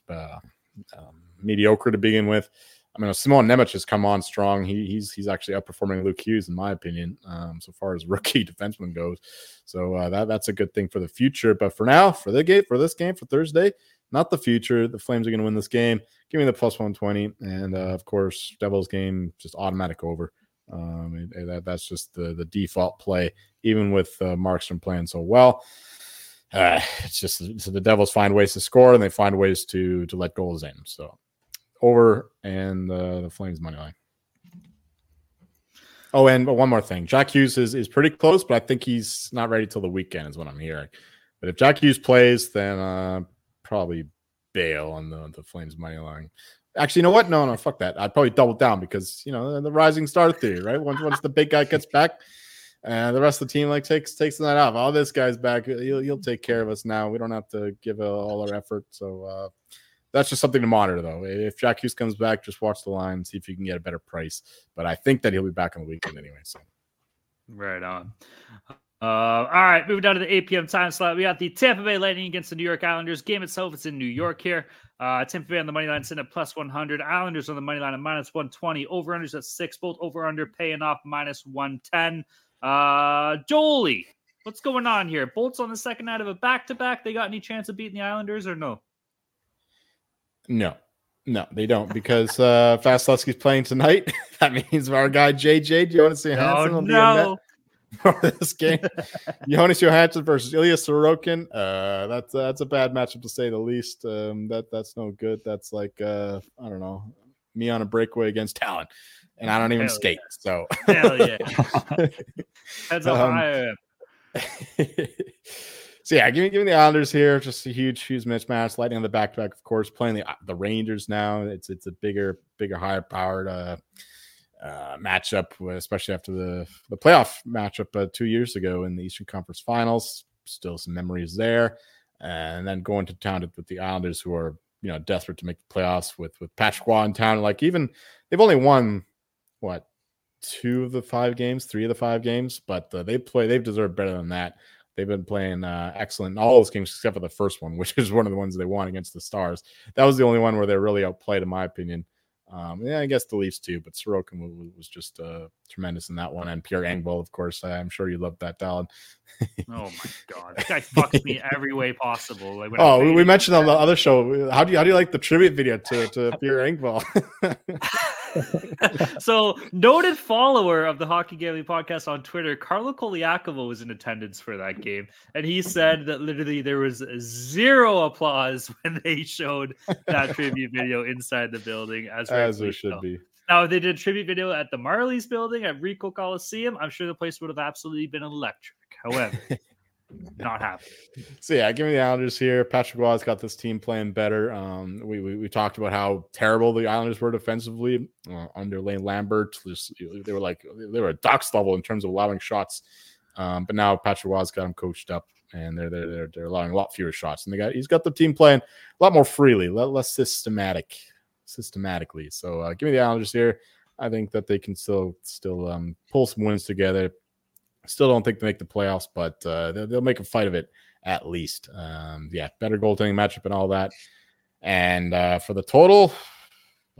mediocre to begin with. I mean, Simon Nemec has come on strong. He's actually outperforming Luke Hughes, in my opinion, so far as rookie defenseman goes. So that's a good thing for the future. But for now, for this game, for Thursday, not the future. The Flames are going to win this game. Give me the plus 120. And, of course, Devils game, just automatic over. That's just the default play, even with Markstrom playing so well. It's just so the Devils find ways to score, and they find ways to let goals in. So. Over and the Flames money line. Oh, and one more thing. Jack Hughes is pretty close, but I think he's not ready till the weekend is what I'm hearing. But if Jack Hughes plays, then probably bail on the Flames money line. Actually, you know what? No, fuck that. I'd probably double down because, you know, the rising star theory, right? Once the big guy gets back, the rest of the team like takes the night off. Oh, this guy's back. He'll take care of us now. We don't have to give all our effort. So that's just something to monitor, though. If Jack Hughes comes back, just watch the line, see if you can get a better price. But I think that he'll be back on the weekend anyway. So right on. All right, moving down to the 8 p.m. time slot. We got the Tampa Bay Lightning against the New York Islanders. Game itself, it's in New York here. Tampa Bay on the money line, sitting at +100. Islanders on the money line at -120. Over-unders at 6. Both over-under paying off -110. Jolie, what's going on here? Bolts on the second night of a back-to-back. They got any chance of beating the Islanders or no? No, they don't, because Vasilevsky's playing tonight. That means our guy JJ Jonas Johansson will be in for this game. Jonas Johansson versus Ilya Sorokin. That's a bad matchup to say the least. That's no good. That's like I don't know, me on a breakaway against Talon, and I don't even skate. Yeah. So hell yeah, that's a high. So yeah, give me the Islanders here. Just a huge mismatch. Lightning on the back-to-back, of course. Playing the Rangers now. It's a bigger, higher powered. Matchup, especially after the playoff matchup 2 years ago in the Eastern Conference Finals. Still some memories there. And then going to town with the Islanders, who are, you know, desperate to make the playoffs with Patrick Roy in town. Like, even they've only won, what, three of the 5 games, but they've deserved better than that. They've been playing excellent in all those games except for the first one, which is one of the ones they won against the Stars. That was the only one where they're really outplayed, in my opinion. I guess the Leafs too, but Sorokin was just tremendous in that one. And Pierre Engvall, of course, I'm sure you loved that, Dallin. Oh my God, that guy fucks me every way possible. Like we mentioned on the other show. How do you like the tribute video to Pierre Engvall? So, noted follower of the Hockey Gambling Podcast on Twitter, Carlo Koliakovo was in attendance for that game, and he said that literally there was zero applause when they showed that tribute video inside the building, as it should be. Now, if they did a tribute video at the Marlies building at Ricoh Coliseum, I'm sure the place would have absolutely been electric. However, not happening. So yeah, give me the Islanders here. Patrick Roy has got this team playing better. We talked about how terrible the Islanders were defensively under Lane Lambert. They were at Doc's level in terms of allowing shots. But now Patrick Roy has got them coached up, and they're allowing a lot fewer shots. And he's got the team playing a lot more freely, a lot less systematically. So give me the Islanders here. I think that they can still pull some wins together. Still don't think they make the playoffs, but they'll make a fight of it at least. Better goaltending matchup and all that. And for the total,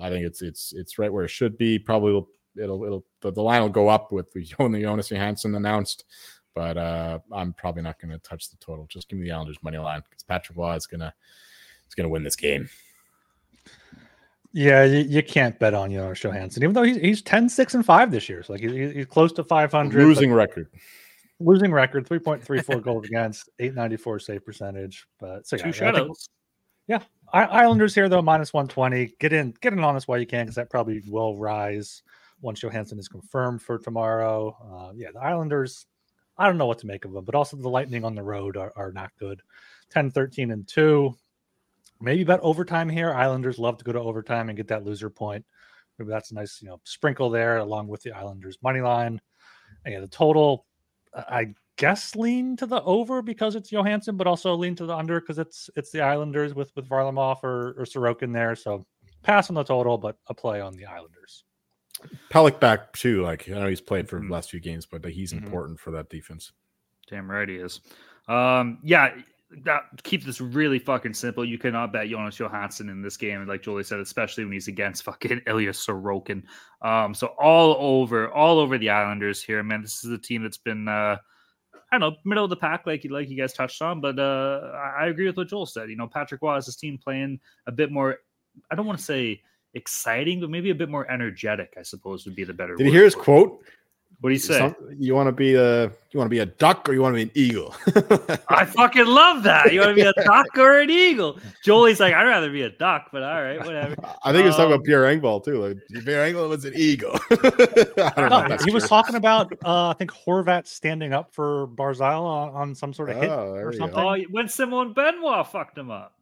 I think it's right where it should be. Probably the line will go up with Jonas Johansson announced, but I'm probably not going to touch the total. Just give me the Islanders money line because Patrick Roy is gonna win this game. Yeah, you can't bet on Jonas Johansson, even though he's 10-6-5 this year. So like he's close to 500. Losing record, 3.34 goals against, .894 save percentage. But so two shutouts. Yeah, Islanders here though -120. Get in on us while you can, because that probably will rise once Johansson is confirmed for tomorrow. The Islanders. I don't know what to make of them, but also the Lightning on the road are not good. 10-13-2. Maybe bet overtime here. Islanders love to go to overtime and get that loser point. Maybe that's a nice, sprinkle there along with the Islanders money line. And yeah, the total, I guess, lean to the over because it's Johansson, but also lean to the under because it's the Islanders with Varlamov or Sorokin there. So pass on the total, but a play on the Islanders. Pellick back too. Like I know he's played for the last few games, but he's important for that defense. Damn right he is. Keep this really fucking simple. You cannot bet Jonas Johansson in this game, like Jolie said, especially when he's against fucking Ilya Sorokin. So all over the Islanders here, man. This is a team that's been, middle of the pack, like you guys touched on. But I agree with what Joel said. Patrick Roy is this team playing a bit more. I don't want to say exciting, but maybe a bit more energetic, I suppose, would be the better word. Did you hear his quote? What do you say? You want to be a duck or you want to be an eagle? I fucking love that. You want to be a duck or an eagle? Jolie's like, I'd rather be a duck, but all right, whatever. I think he was talking about Pierre Engvall too. Like Pierre Engvall was an eagle. He was talking about I think Horvat standing up for Barzal on some sort of hit or something. When Simone Benoit fucked him up.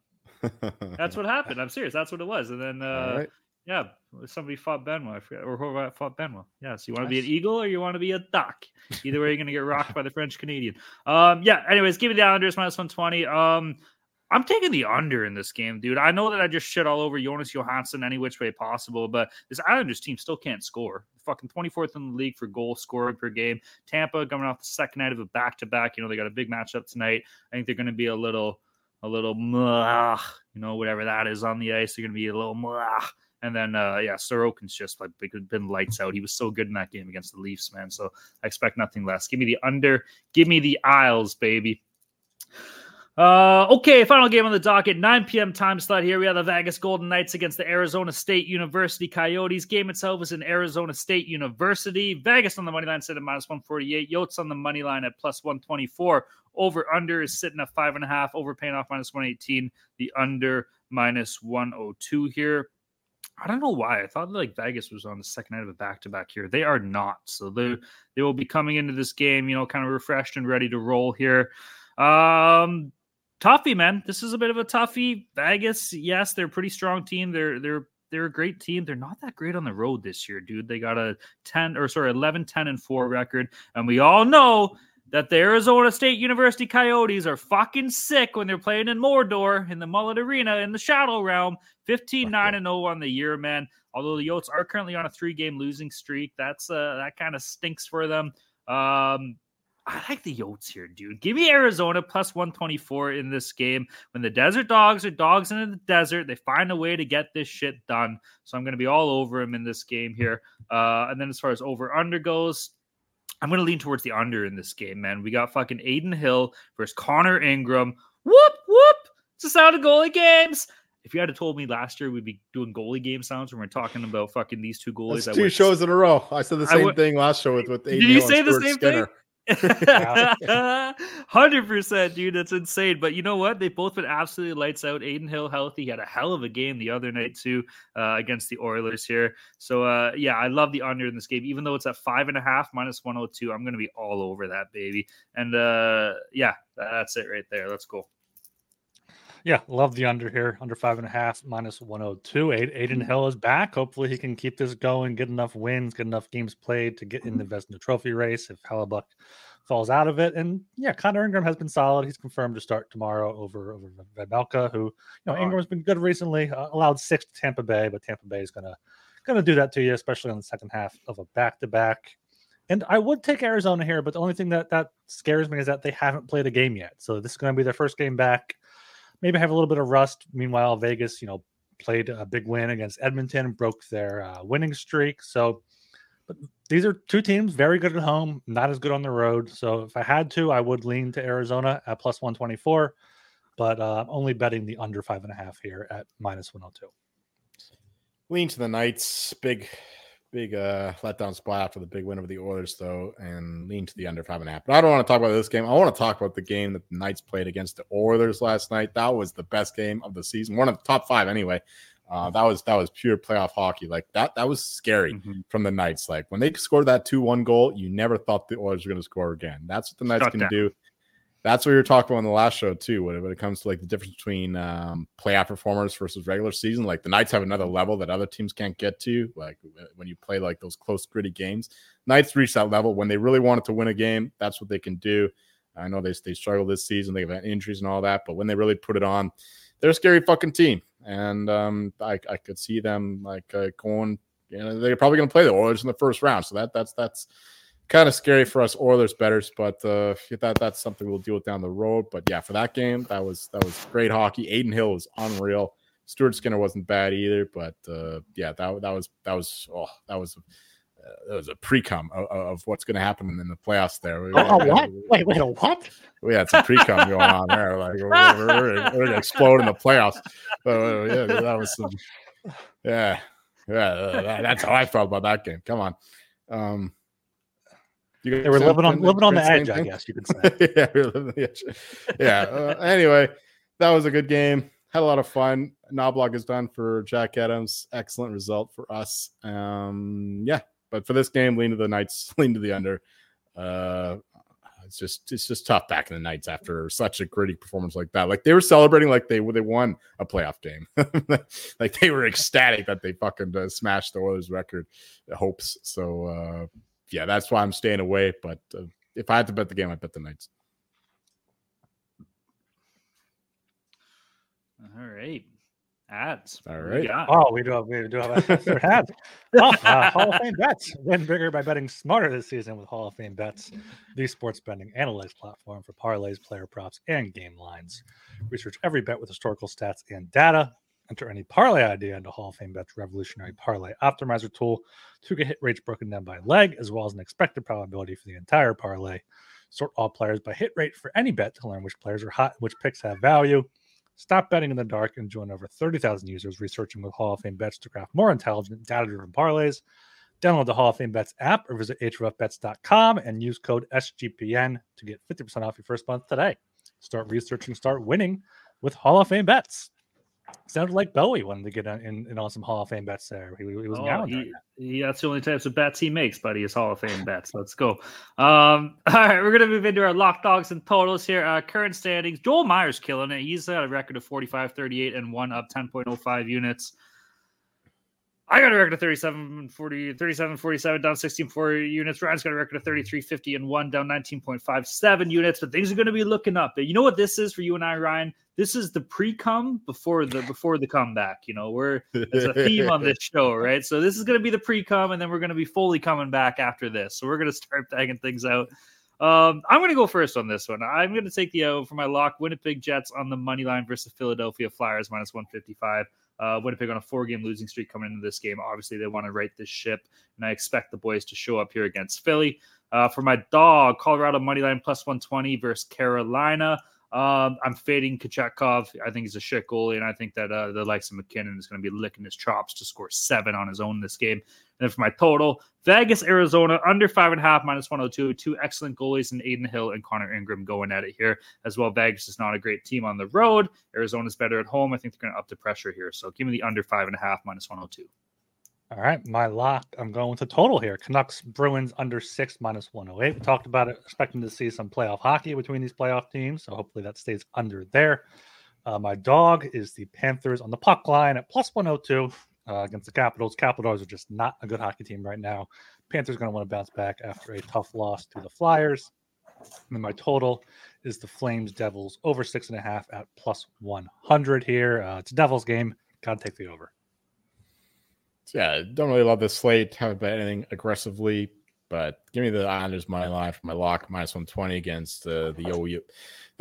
That's what happened. I'm serious. That's what it was. And then, yeah, somebody fought Benoit. I forgot, or who fought Benoit. Yeah, so you want to be an eagle or you want to be a duck? Either way, you're going to get rocked by the French Canadian. Yeah, anyways, give me the Islanders -120. I'm taking the under in this game, dude. I know that I just shit all over Jonas Johansson any which way possible, but this Islanders team still can't score. Fucking 24th in the league for goal scoring per game. Tampa coming off the second night of a back-to-back. You know, they got a big matchup tonight. I think they're going to be a little, you know, whatever that is on the ice. They're going to be a little, and then, yeah, Sorokin's just like been lights out. He was so good in that game against the Leafs, man. So I expect nothing less. Give me the under. Give me the Isles, baby. Okay, final game on the docket, 9 p.m. time slot here. We have the Vegas Golden Knights against the Arizona State University Coyotes. Game itself is in Arizona State University. Vegas on the money line sitting at -148. Yotes on the money line at +124. Over-under is sitting at 5.5. Over paying off -118. The under -102 here. I don't know why. I thought like Vegas was on the second night of a back-to-back here. They are not. So they will be coming into this game, you know, kind of refreshed and ready to roll here. Toughie, man. This is a bit of a toughie. Vegas, yes, they're a pretty strong team. They're a great team. They're not that great on the road this year, dude. They got a 11-10-4 record. And we all know that the Arizona State University Coyotes are fucking sick when they're playing in Mordor in the Mullet Arena in the Shadow Realm. 15-9-0 on the year, man. Although the Yotes are currently on a 3-game losing streak. That's that kind of stinks for them. I like the Yotes here, dude. Give me Arizona +124 in this game. When the Desert Dogs are dogs in the desert, they find a way to get this shit done. So I'm going to be all over them in this game here. And then as far as over-under goes, I'm going to lean towards the under in this game, man. We got fucking Adin Hill versus Connor Ingram. Whoop, whoop. It's the sound of goalie games. If you had told me last year we'd be doing goalie game sounds when we're talking about fucking these two goalies. That's two shows in a row. I said the same thing last show with Adin Hill. Did you say the same thing? 100%, dude. That's insane. But you know what? They've both been absolutely lights out. Adin Hill healthy. He had a hell of a game the other night, too, against the Oilers here. So, yeah, I love the under in this game. Even though it's at 5.5 -102, I'm going to be all over that, baby. And, yeah, that's it right there. Let's go. Yeah, love the under here. Under 5.5 -102. Adin Hill is back. Hopefully he can keep this going, get enough wins, get enough games played to get in the Vezina trophy race if Hellebuck falls out of it. And yeah, Connor Ingram has been solid. He's confirmed to start tomorrow over Vemelka, who, you know, Ingram's been good recently. Allowed 6 to Tampa Bay, but Tampa Bay is gonna do that to you, especially on the second half of a back-to-back. And I would take Arizona here, but the only thing that scares me is that they haven't played a game yet. So this is going to be their first game back. Maybe have a little bit of rust. Meanwhile, Vegas, you know, played a big win against Edmonton, broke their winning streak. So, but these are two teams very good at home, not as good on the road. So, if I had to, I would lean to Arizona at +124, but I'm only betting the under 5.5 here at -102. Lean to the Knights, big letdown spot after the big win over the Oilers, though, and lean to the under 5.5. But I don't want to talk about this game. I want to talk about the game that the Knights played against the Oilers last night. That was the best game of the season, one of the top 5 anyway. That was pure playoff hockey. Like that was scary from the Knights. Like when they scored that 2-1 goal, you never thought the Oilers were going to score again. That's what the Knights can do. That's what we were talking about in the last show too. When it comes to like the difference between playoff performers versus regular season, like the Knights have another level that other teams can't get to. Like when you play like those close, gritty games, Knights reach that level when they really wanted to win a game. That's what they can do. I know they struggle this season. They've had injuries and all that, but when they really put it on, they're a scary fucking team. And I could see them like going. You know, they're probably going to play the Oilers in the first round. So that's kind of scary for us Oilers bettors, but that's something we'll deal with down the road. But yeah, for that game, that was great hockey. Adin Hill was unreal. Stuart Skinner wasn't bad either, but yeah, that was a pre-cum of what's going to happen in the playoffs. There, what? Wait, what? Yeah, it's a pre-cum going on there. Like we're gonna explode in the playoffs. So yeah, that was some. Yeah, that's how I felt about that game. Come on. They were living on the edge, I guess you could say. Yeah, we were living on the edge. Yeah. Anyway, that was a good game. Had a lot of fun. Knobloch is done for Jack Adams. Excellent result for us. Yeah, but for this game, lean to the Knights, lean to the under. it's just tough back in the nights after such a gritty performance like that. Like, they were celebrating like they won a playoff game. Like, they were ecstatic that they fucking smashed the Oilers' record hopes. So yeah, that's why I'm staying away. But if I had to bet the game, I'd bet the Knights. All right. Ads. All right. Oh, we do have a ad. Hall of Fame Bets. Win bigger by betting smarter this season with Hall of Fame Bets, the sports betting analytics platform for parlays, player props, and game lines. Research every bet with historical stats and data. Enter any parlay idea into Hall of Fame Bets' revolutionary parlay optimizer tool to get hit rates broken down by leg, as well as an expected probability for the entire parlay. Sort all players by hit rate for any bet to learn which players are hot, which picks have value. Stop betting in the dark and join over 30,000 users researching with Hall of Fame Bets to craft more intelligent, data-driven parlays. Download the Hall of Fame Bets app or visit hfbets.com and use code SGPN to get 50% off your first month today. Start researching, start winning with Hall of Fame Bets. Sounded like Bowie wanted to get in on some Hall of Fame bets there. He was that's the only types of bets he makes, buddy, is Hall of Fame bets. Let's go. All right, we're going to move into our lock dogs and totals here. Current standings, Joel Meyer's killing it. He's got a record of 45-38 and one up 10.05 units. I got a record of 37-47 down 16.4 units. Ryan's got a record of 33-50 and one down 19.57 units. But things are going to be looking up. You know what this is for you and I, Ryan? This is the pre-come before the comeback. You know, there's a theme on this show, right? So this is going to be the pre-come, and then we're going to be fully coming back after this. So we're going to start bagging things out. I'm going to go first on this one. I'm going to take the O for my lock. Winnipeg Jets on the money line versus Philadelphia Flyers minus 155. Winnipeg on a 4-game losing streak coming into this game. Obviously, they want to right this ship, and I expect the boys to show up here against Philly. For my dog, Colorado moneyline plus 120 versus Carolina. I'm fading Kochetkov. I think he's a shit goalie, and I think that the likes of MacKinnon is going to be licking his chops to score 7 on his own this game. And then for my total, Vegas, Arizona, under 5.5, minus 102. Two excellent goalies in Adin Hill and Connor Ingram going at it here as well. Vegas is not a great team on the road. Arizona's better at home. I think they're going to up the pressure here. So give me the under 5.5, minus 102. All right, my lock. I'm going with the total here. Canucks, Bruins, under 6, minus 108. We talked about it, expecting to see some playoff hockey between these playoff teams. So hopefully that stays under there. My dog is the Panthers on the puck line at plus 102. Against the Capitals. Capitals are just not a good hockey team right now. Panthers going to want to bounce back after a tough loss to the Flyers. And then my total is the Flames Devils over 6.5 at plus 100 here. It's a Devils game. Got to take the over. Yeah, don't really love this slate. Haven't bet anything aggressively, but give me the Islanders money line for my lock minus 120 against the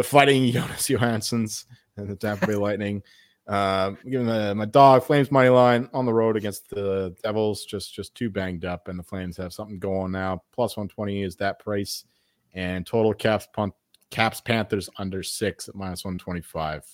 fighting Jonas Johanssons and the Tampa Bay Lightning. Giving my dog Flames money line on the road against the Devils, just too banged up, and the Flames have something going now. Plus 120 is that price, and total Caps Panthers under 6 at minus 125.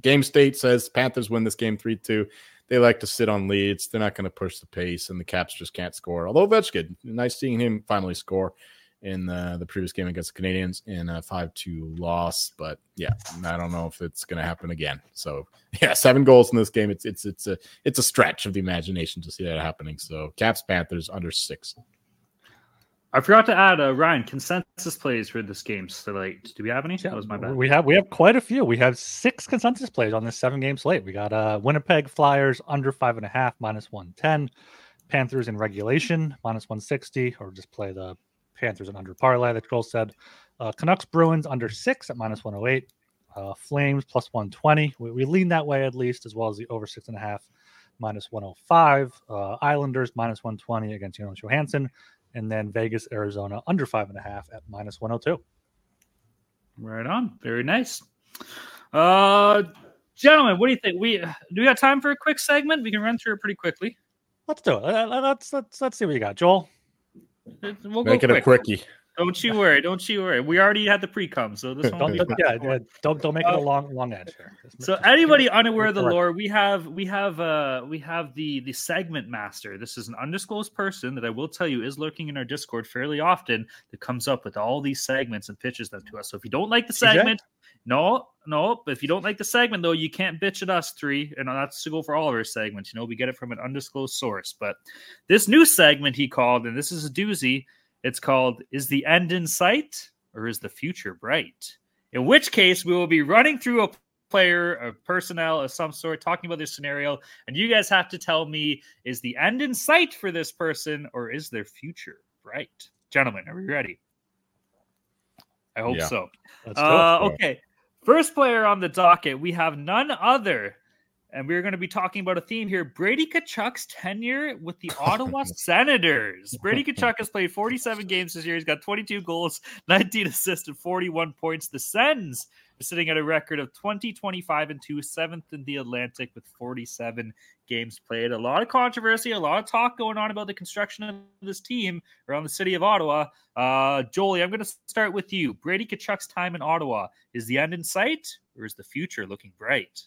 Game state says Panthers win this game 3-2. They like to sit on leads. They're not going to push the pace, and the Caps just can't score. Although that's good, nice seeing him finally score in the previous game against the Canadiens in a 5-2 loss. But yeah, I don't know if it's going to happen again. So yeah, 7 goals in this game. It's a stretch of the imagination to see that happening. So Caps Panthers under 6. I forgot to add, Ryan, consensus plays for this game slate. Do we have any? Yeah, that was my bad. We have quite a few. We have 6 consensus plays on this 7-game slate. We got Winnipeg Flyers under 5.5, minus 110. Panthers in regulation, minus 160, or just play the Panthers and under parlay that Joel said. Canucks Bruins under 6 at minus 108. Flames plus 120. We lean that way at least, as well as the over 6.5 minus 105. Islanders minus 120 against Jonas Johansson, and then Vegas Arizona under 5.5 at minus 102. Right on. Very nice. Gentlemen, what do you think? Do we got time for a quick segment? We can run through it pretty quickly. Let's do it. Let's see what you got, Joel. We'll make it quick. A quickie. Don't you worry. We already had the pre-com, so this one. Don't make it a long edge here. So anybody unaware of the lore, we have the segment master. This is an undisclosed person that I will tell you is lurking in our Discord fairly often. That comes up with all these segments and pitches them to us. So if you don't like the segment, no. If you don't like the segment though, you can't bitch at us 3, and that's to go for all of our segments. You know, we get it from an undisclosed source. But this new segment he called, and this is a doozy. It's called, Is the End in Sight or Is the Future Bright? In which case, we will be running through a player or personnel of some sort, talking about their scenario, and you guys have to tell me, is the end in sight for this person or is their future bright? Gentlemen, are we ready? I hope so. Okay. First player on the docket, we have none other, and we're going to be talking about a theme here, Brady Tkachuk's tenure with the Ottawa Senators. Brady Tkachuk has played 47 games this year. He's got 22 goals, 19 assists, and 41 points. The Sens are sitting at a record of 20-25-2, 7th in the Atlantic with 47 games played. A lot of controversy, a lot of talk going on about the construction of this team around the city of Ottawa. Jolie, I'm going to start with you. Brady Tkachuk's time in Ottawa, is the end in sight or is the future looking bright?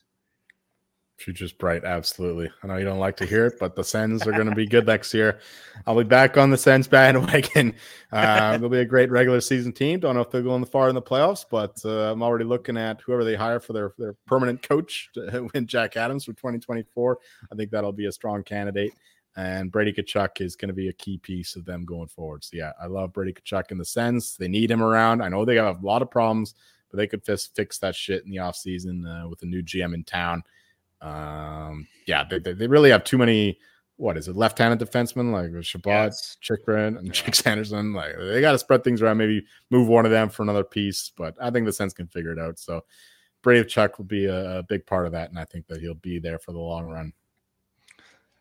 Future's bright, absolutely. I know you don't like to hear it, but the Sens are going to be good next year. I'll be back on the Sens bandwagon. They'll be a great regular season team. Don't know if they're going far in the playoffs, but I'm already looking at whoever they hire for their permanent coach to win, Jack Adams for 2024. I think that'll be a strong candidate. And Brady Tkachuk is going to be a key piece of them going forward. So, yeah, I love Brady Tkachuk in the Sens. They need him around. I know they have a lot of problems, but they could fix that shit in the offseason with a new GM in town. They really have too many. What is it? Left-handed defensemen like Shabbat, Chikrin, and Chicks Anderson. Like, they got to spread things around. Maybe move one of them for another piece. But I think the Sens can figure it out. So Brady Tkachuk will be a big part of that, and I think that he'll be there for the long run.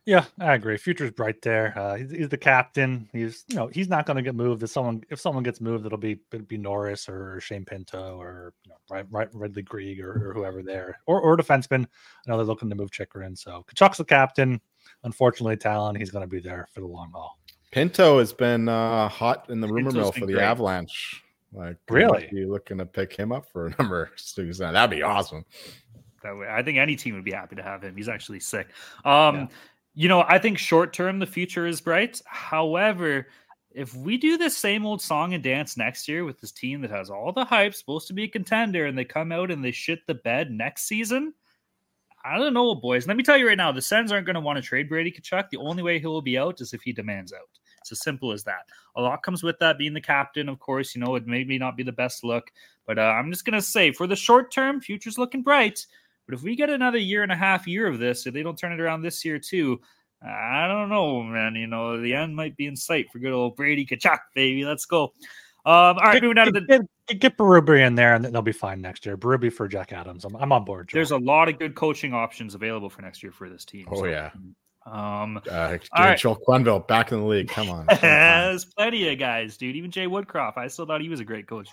Yeah, I agree. Future's bright there. He's the captain. He's not going to get moved. If someone gets moved, it'll be Norris or Shane Pinto or Ridley Greig or whoever there or defenseman. I know they're looking to move Chikrin. So Tkachuk's the captain. Unfortunately, Talon, he's going to be there for the long haul. Pinto has been hot in the rumor mill for the Avalanche. Like, really, you looking to pick him up for a number? That'd be awesome. That way, I think any team would be happy to have him. He's actually sick. I think short-term, the future is bright. However, if we do the same old song and dance next year with this team that has all the hype, supposed to be a contender, and they come out and they shit the bed next season, I don't know, boys. Let me tell you right now, the Sens aren't going to want to trade Brady Tkachuk. The only way he will be out is if he demands out. It's as simple as that. A lot comes with that, being the captain, of course. You know, it may not be the best look, but I'm just going to say, for the short-term, future's looking bright. But if we get another year and a half year of this, if they don't turn it around this year too, I don't know, man. You know, the end might be in sight for good old Brady Tkachuk, baby. Let's go. All right, moving on to the... Get Berube in there, and they'll be fine next year. Berube for Jack Adams. I'm on board, Joel. There's a lot of good coaching options available for next year for this team. Oh, so. Yeah. Joel Quenneville back in the league. Come on. There's plenty of guys, dude. Even Jay Woodcroft. I still thought he was a great coach.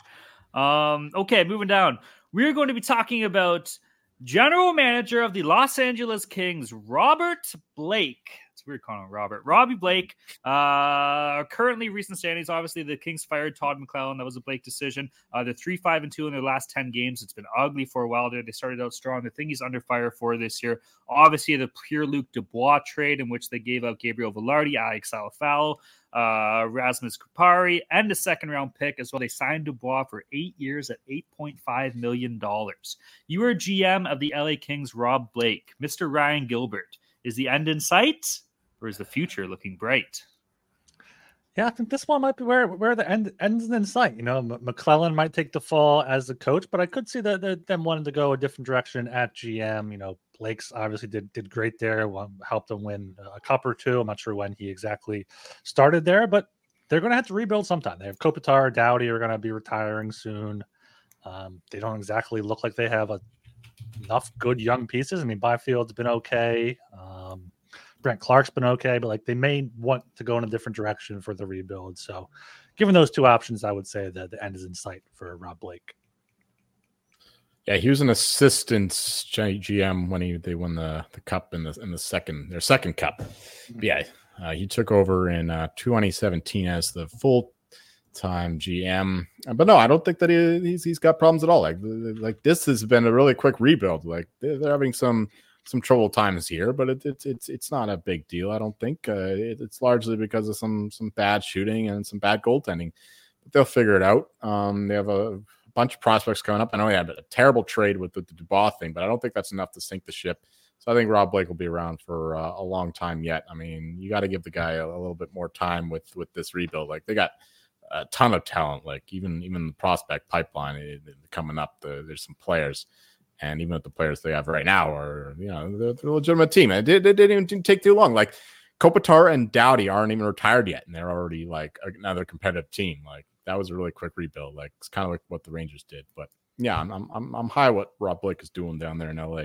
Okay, moving down. We're going to be talking about... General manager of the Los Angeles Kings, Robert Blake. It's weird calling him Robert. Robbie Blake. Currently recent standings. Obviously, the Kings fired Todd McLellan. That was a Blake decision. They're 3-5-2 in their last 10 games. It's been ugly for a while there. They started out strong. The thing he's under fire for this year, obviously, the Pierre-Luc Dubois trade in which they gave up Gabriel Velarde, Alex Alafalo, Rasmus Kupari, and a second-round pick as well. They signed Dubois for 8 years at $8.5 million. You are GM of the LA Kings, Rob Blake. Mr. Ryan Gilbert, is the end in sight or is the future looking bright? Yeah, I think this one might be where the end ends in sight. You know, McLellan might take the fall as the coach, but I could see that them wanting to go a different direction at GM. You know, Blake's obviously did great there, helped them win a cup or two. I'm not sure when he exactly started there, but they're going to have to rebuild sometime. They have Kopitar, Doughty are going to be retiring soon. They don't exactly look like they have enough good young pieces. I mean, Byfield's been okay. Brent Clark's been okay, but like they may want to go in a different direction for the rebuild. So given those two options, I would say that the end is in sight for Rob Blake. Yeah, he was an assistant GM when they won the cup in the their second cup. But yeah, he took over in 2017 as the full-time GM. But no, I don't think that he's got problems at all. Like this has been a really quick rebuild. Like they're having some troubled times here, but it's not a big deal. I don't think it's largely because of some bad shooting and some bad goaltending, but they'll figure it out. They have a bunch of prospects coming up. I know they had a terrible trade with the Dubois thing, but I don't think that's enough to sink the ship. So I think Rob Blake will be around for a long time yet. I mean, you got to give the guy a little bit more time with this rebuild. Like they got a ton of talent. Like even the prospect pipeline coming up, there's some players. And even with the players they have right now are, you know, they're a legitimate team. And it didn't even take too long. Like Kopitar and Doughty aren't even retired yet, and they're already like another competitive team. Like that was a really quick rebuild. Like it's kind of like what the Rangers did. But yeah, I'm high what Rob Blake is doing down there in LA.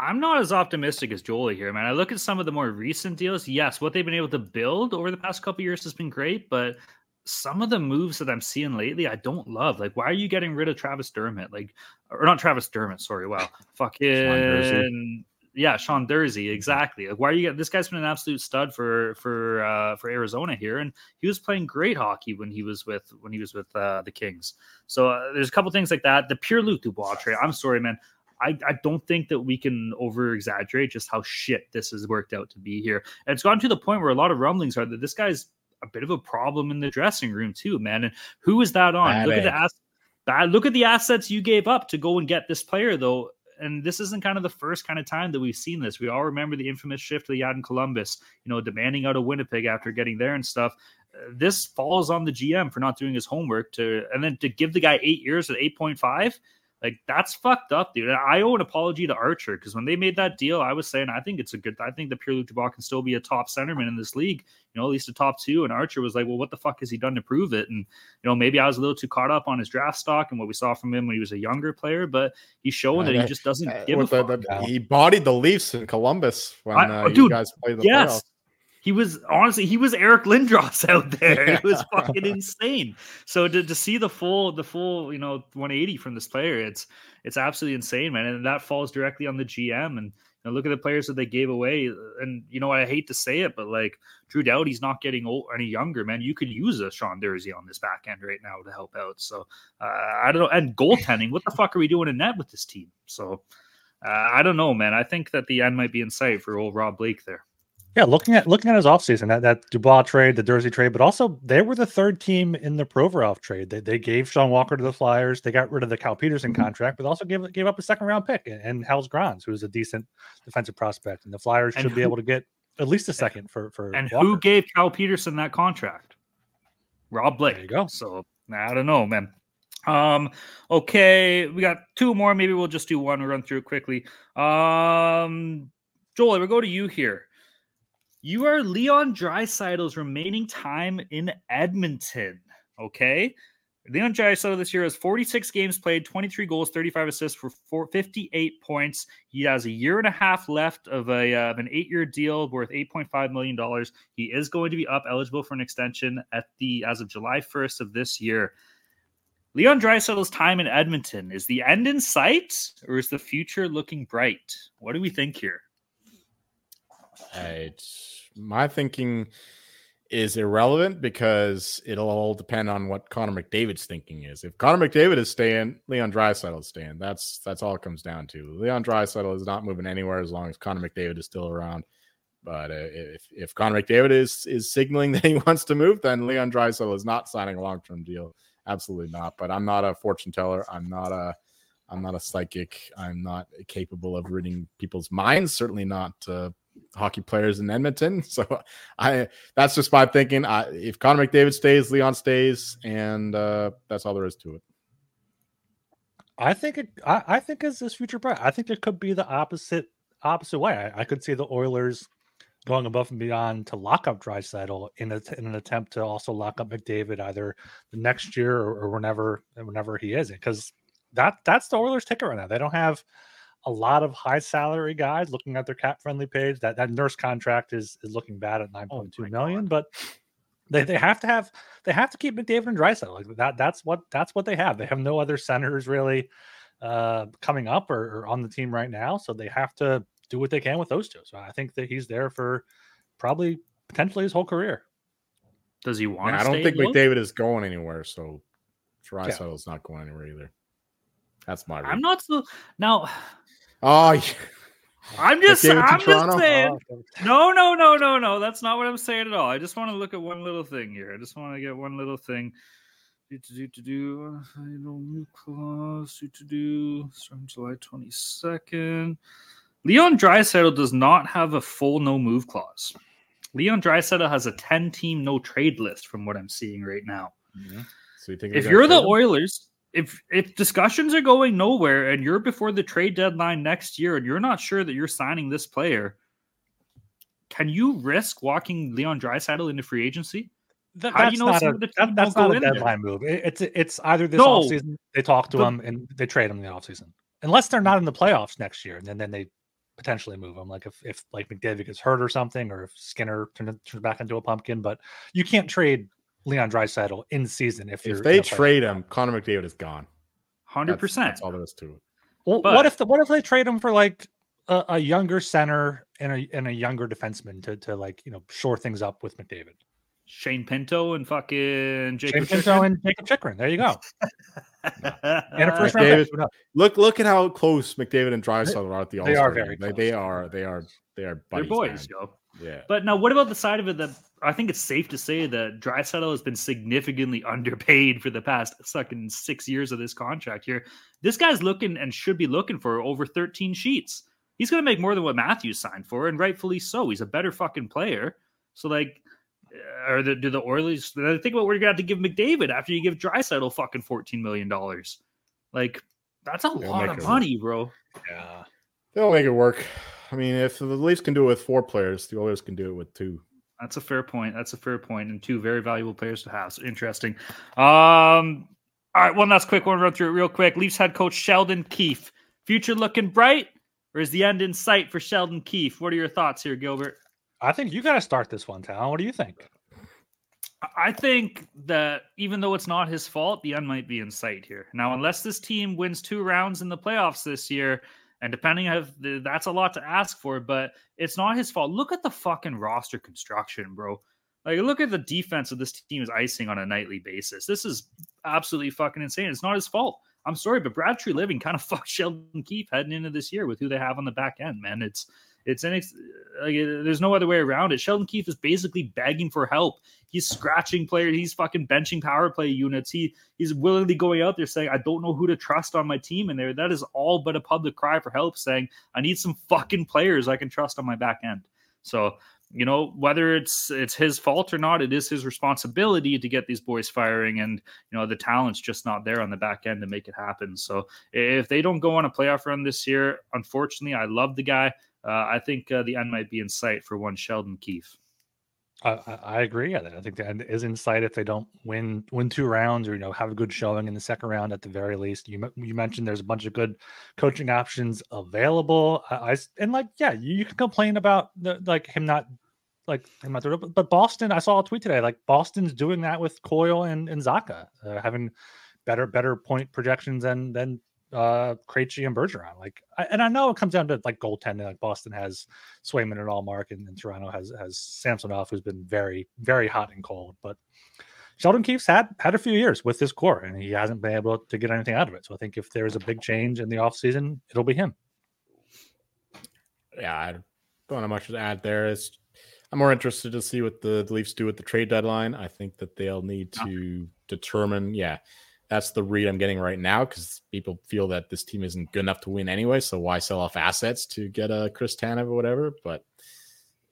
I'm not as optimistic as Jolie here, man. I look at some of the more recent deals. Yes, what they've been able to build over the past couple of years has been great, but some of the moves that I'm seeing lately, I don't love. Like, why are you getting rid of Travis Dermott? Like, or not Travis Dermott, sorry. Wow. Fucking. Yeah, Sean Durzi, exactly. Like, why are you this guy's been an absolute stud for Arizona here, and he was playing great hockey when he was with the Kings. So there's a couple things like that. The Pierre-Luc Dubois trade. I'm sorry, man. I don't think that we can over-exaggerate just how shit this has worked out to be here. And it's gotten to the point where a lot of rumblings are that this guy's a bit of a problem in the dressing room too, man. And who is that on? Look at the assets you gave up to go and get this player, though. And this isn't kind of the first kind of time that we've seen this. We all remember the infamous shift that he had in Columbus, you know, demanding out of Winnipeg after getting there and stuff. This falls on the GM for not doing his homework and then to give the guy 8 years at 8.5. Like, that's fucked up, dude. I owe an apology to Archer, because when they made that deal, I was saying I think the Pierre-Luc Dubois can still be a top centerman in this league, you know, at least a top two. And Archer was like, well, what the fuck has he done to prove it? And, you know, maybe I was a little too caught up on his draft stock and what we saw from him when he was a younger player, but he's showing that he just doesn't give a fuck. He bodied the Leafs in Columbus when you guys played the playoffs. He was Eric Lindros out there. It was fucking insane. So to see the full, you know, 180 from this player, it's absolutely insane, man. And that falls directly on the GM. And, you know, look at the players that they gave away. And, you know, I hate to say it, but like Drew Doughty's not getting old any younger, man. You could use a Sean Durzi on this back end right now to help out. So I don't know. And goaltending, what the fuck are we doing in net with this team? So I don't know, man. I think that the end might be in sight for old Rob Blake there. Yeah, looking at his offseason, that Dubois trade, the Durzi trade, but also they were the third team in the Provorov trade. They gave Sean Walker to the Flyers. They got rid of the Cal Peterson contract, but also gave up a second-round pick and Hals Granz, who is a decent defensive prospect. And the Flyers should be able to get at least a second for and Walker. Who gave Cal Peterson that contract? Rob Blake. There you go. So, I don't know, man. Okay, we got two more. Maybe we'll just do one. We'll run through it quickly. Joel, we'll go to you here. You are Leon Draisaitl's remaining time in Edmonton, okay? Leon Draisaitl this year has 46 games played, 23 goals, 35 assists for 58 points. He has a year and a half left of an 8-year deal worth $8.5 million. He is going to be up eligible for an extension as of July 1st of this year. Leon Draisaitl's time in Edmonton, is the end in sight or is the future looking bright? What do we think here? My thinking is irrelevant because it'll all depend on what Connor McDavid's thinking is. If Connor McDavid is staying, Leon Draisaitl is staying. That's all it comes down to. Leon Draisaitl is not moving anywhere as long as Connor McDavid is still around. But if Connor McDavid is signaling that he wants to move, then Leon Draisaitl is not signing a long-term deal. Absolutely not. But I'm not a fortune teller. I'm not a psychic. I'm not capable of reading people's minds. Certainly not hockey players in Edmonton. So that's just my thinking. If Connor McDavid stays, Leon stays, and that's all there is to it. I think as this future bright, I think it could be the opposite way. I could see the Oilers going above and beyond to lock up Draisaitl in an attempt to also lock up McDavid either the next year or whenever he is, because that's the Oilers' ticket right now. They don't have a lot of high salary guys. Looking at their cap friendly page, that nurse contract is looking bad at 9.2 million, but they have to keep McDavid and Draisaitl. Like that's what they have. They have no other centers really coming up or on the team right now. So they have to do what they can with those two. So I think that he's there for probably potentially his whole career. Does he want to stay? I don't think McDavid is going anywhere. So Draisaitl is not going anywhere either. That's my read. I'm not so now. Oh, yeah. I'm just saying. Oh, okay. No. That's not what I'm saying at all. I just want to look at one little thing here. I just want to get one little thing. Do. Final new clause. Do. From July 22nd. Leon Draisaitl does not have a full no move clause. Leon Draisaitl has a 10-team no-trade list from what I'm seeing right now. Mm-hmm. So you think if you're the Oilers, if discussions are going nowhere and you're before the trade deadline next year and you're not sure that you're signing this player, can you risk walking Leon Draisaitl into free agency? That's not a deadline move. It's either this offseason they talk to him and they trade him in the offseason. Unless they're not in the playoffs next year, and then they potentially move him. Like if like McDavid gets hurt or something, or if Skinner turns back into a pumpkin. But you can't trade Leon Draisaitl in season if they trade him. Connor McDavid is gone. 100%. That's all there is to it. Well, but what if they trade him for like a younger center and a younger defenseman to like shore things up with McDavid? Shane Pinto and fucking Jacob Chikrin. There you go. And a first round. Look at how close McDavid and Draisaitl are at the All-Star. They are very close. They are buddies. They're boys, man. Yeah. But now, what about the side of it that I think it's safe to say that Draisaitl has been significantly underpaid for the past fucking 6 years of this contract here. This guy's looking and should be looking for over 13 sheets. He's going to make more than what Matthews signed for, and rightfully so. He's a better fucking player. So like, or do the Oilers think about what we're going to have to give McDavid after you give Draisaitl fucking $14 million? Like, that's a lot of money, bro. Yeah. They'll make it work. I mean, if the Leafs can do it with 4 players, the Oilers can do it with 2. That's a fair point. And 2 very valuable players to have. So interesting. All right, one last quick one. Run through it real quick. Leafs head coach Sheldon Keefe. Future looking bright, or is the end in sight for Sheldon Keefe? What are your thoughts here, Gilbert? I think you got to start this one, Tal. What do you think? I think that even though it's not his fault, the end might be in sight here. Now, unless this team wins 2 rounds in the playoffs this year, and depending on that's a lot to ask for, but it's not his fault. Look at the fucking roster construction, bro. Like, look at the defense of this team is icing on a nightly basis. This is absolutely fucking insane. It's not his fault. I'm sorry, but Bradtree Living kind of fucked Sheldon Keefe heading into this year with who they have on the back end, man. There's no other way around it. Sheldon Keefe is basically begging for help. He's scratching players. He's fucking benching power play units. He's willingly going out there saying, I don't know who to trust on my team in there. That is all but a public cry for help saying, I need some fucking players I can trust on my back end. So, whether it's his fault or not, it is his responsibility to get these boys firing. And, the talent's just not there on the back end to make it happen. So if they don't go on a playoff run this year, unfortunately, I love the guy. I think the end might be in sight for one Sheldon Keefe. I agree with that. I think the end is in sight if they don't win 2 rounds or have a good showing in the second round at the very least. You mentioned there's a bunch of good coaching options available. You can complain about him not, but Boston. I saw a tweet today Boston's doing that with Coyle and Zaka, having better point projections than. Krejci and Bergeron. And I know it comes down to goaltending. Boston has Swayman and Allmark, and Toronto has Samsonov, who's been very, very hot and cold. But Sheldon Keefe's had a few years with this core, and he hasn't been able to get anything out of it. So I think if there's a big change in the offseason, it'll be him. Yeah, I don't have much to add there. I'm more interested to see what the Leafs do at the trade deadline. I think that they'll need to determine, that's the read I'm getting right now, because people feel that this team isn't good enough to win anyway. So why sell off assets to get a Chris Tanev or whatever? But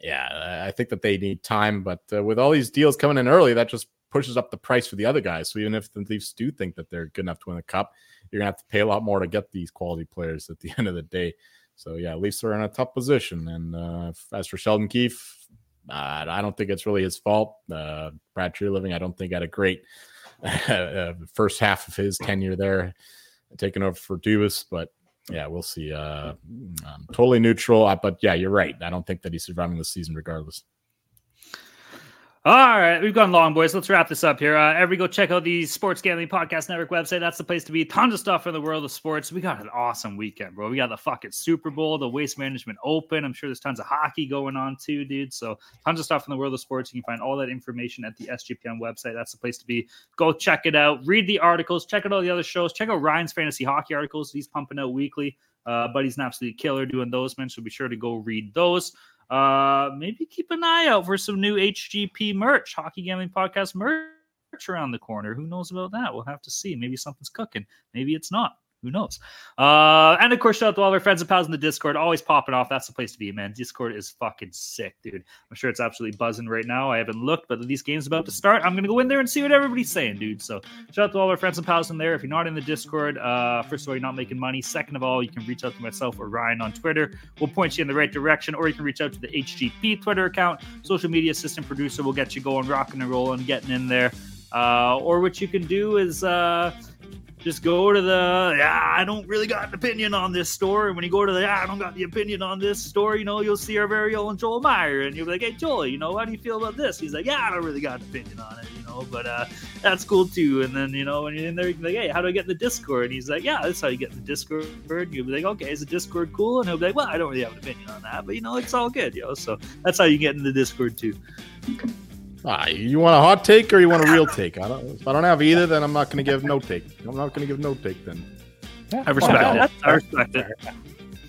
yeah, I think that they need time. But with all these deals coming in early, that just pushes up the price for the other guys. So even if the Leafs do think that they're good enough to win the cup, you're going to have to pay a lot more to get these quality players at the end of the day. So yeah, Leafs are in a tough position. And as for Sheldon Keefe, I don't think it's really his fault. Brad Treliving, I don't think had a great first half of his tenure there, taking over for Dubas, but yeah, we'll see. I'm totally neutral, but yeah, you're right. I don't think that he's surviving the season regardless. All right, we've gone long, boys. Let's wrap this up here. Everybody go check out the Sports Gambling Podcast Network website. That's the place to be. Tons of stuff in the world of sports. We got an awesome weekend, bro. We got the fucking Super Bowl, the Waste Management Open. I'm sure there's tons of hockey going on too, dude. So tons of stuff in the world of sports. You can find all that information at the SGPN website. That's the place to be. Go check it out. Read the articles. Check out all the other shows. Check out Ryan's Fantasy Hockey articles. He's pumping out weekly. But he's an absolute killer doing those, man. So be sure to go read those. Maybe keep an eye out for some new HGP merch, Hockey Gambling Podcast merch around the corner. Who knows about that? We'll have to see. Maybe something's cooking. Maybe it's not. Who knows? And of course, shout out to all our friends and pals in the Discord. Always popping off. That's the place to be, man. Discord is fucking sick, dude. I'm sure it's absolutely buzzing right now. I haven't looked, but these games about to start. I'm going to go in there and see what everybody's saying, dude. So shout out to all our friends and pals in there. If you're not in the Discord, first of all, you're not making money. Second of all, you can reach out to myself or Ryan on Twitter. We'll point you in the right direction, or you can reach out to the HGP Twitter account. Social media assistant producer will get you going, rocking and rolling, getting in there. Or what you can do is... just go to the, I don't really got an opinion on this store. And when you go to the, I don't got the opinion on this store, you know, you'll see our very own Joel Meyer. And you'll be like, hey, Joel, you know, how do you feel about this? He's like, I don't really got an opinion on it, you know, but that's cool too. And then, you know, when you're in there, you can be like, hey, how do I get in the Discord? And he's like, yeah, that's how you get in the Discord. And you'll be like, okay, is the Discord cool? And he'll be like, well, I don't really have an opinion on that, but, you know, it's all good, yo. So that's how you get in the Discord too. You want a hot take or you want a real take? If I don't have either, then I'm not going to give no take. I'm not going to give no take then. Yeah, I respect it.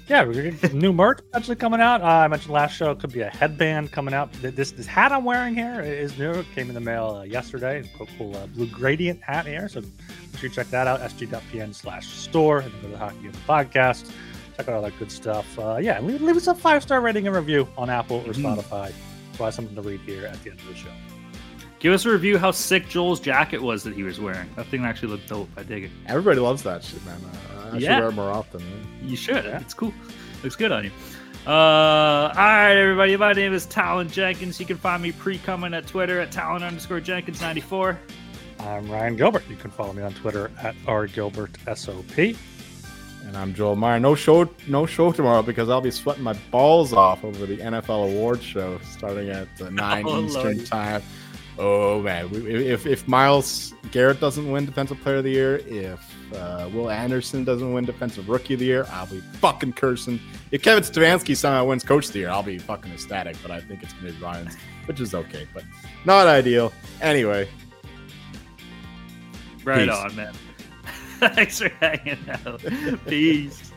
Yeah, new merch actually coming out. I mentioned last show it could be a headband coming out. This hat I'm wearing here is new. It came in the mail yesterday. Cool blue gradient hat here. So make sure you check that out. SG.pn/store. And go to the Hockey Game Podcast. Check out all that good stuff. Yeah, leave us a 5-star rating and review on Apple or Spotify. Buy something to read here at the end of the show. Give us a review how sick Joel's jacket was that he was wearing. That thing actually looked dope. I dig it. Everybody loves that shit, man. I should wear it more often, man. You should. Yeah. It's cool. Looks good on you. All right, everybody. My name is Talon Jenkins. You can find me pre-coming at Twitter at Talon_Jenkins94. I'm Ryan Gilbert. You can follow me on Twitter at RGilbertSOP. And I'm Joel Meyer. No show tomorrow because I'll be sweating my balls off over the NFL awards show starting at 9 Eastern time. Oh, man. If Myles Garrett doesn't win Defensive Player of the Year, if Will Anderson doesn't win Defensive Rookie of the Year, I'll be fucking cursing. If Kevin Stefanski somehow wins Coach of the Year, I'll be fucking ecstatic, but I think it's going to be Ryan's, which is okay, but not ideal. Anyway. Right on, man. Thanks for hanging out. Peace.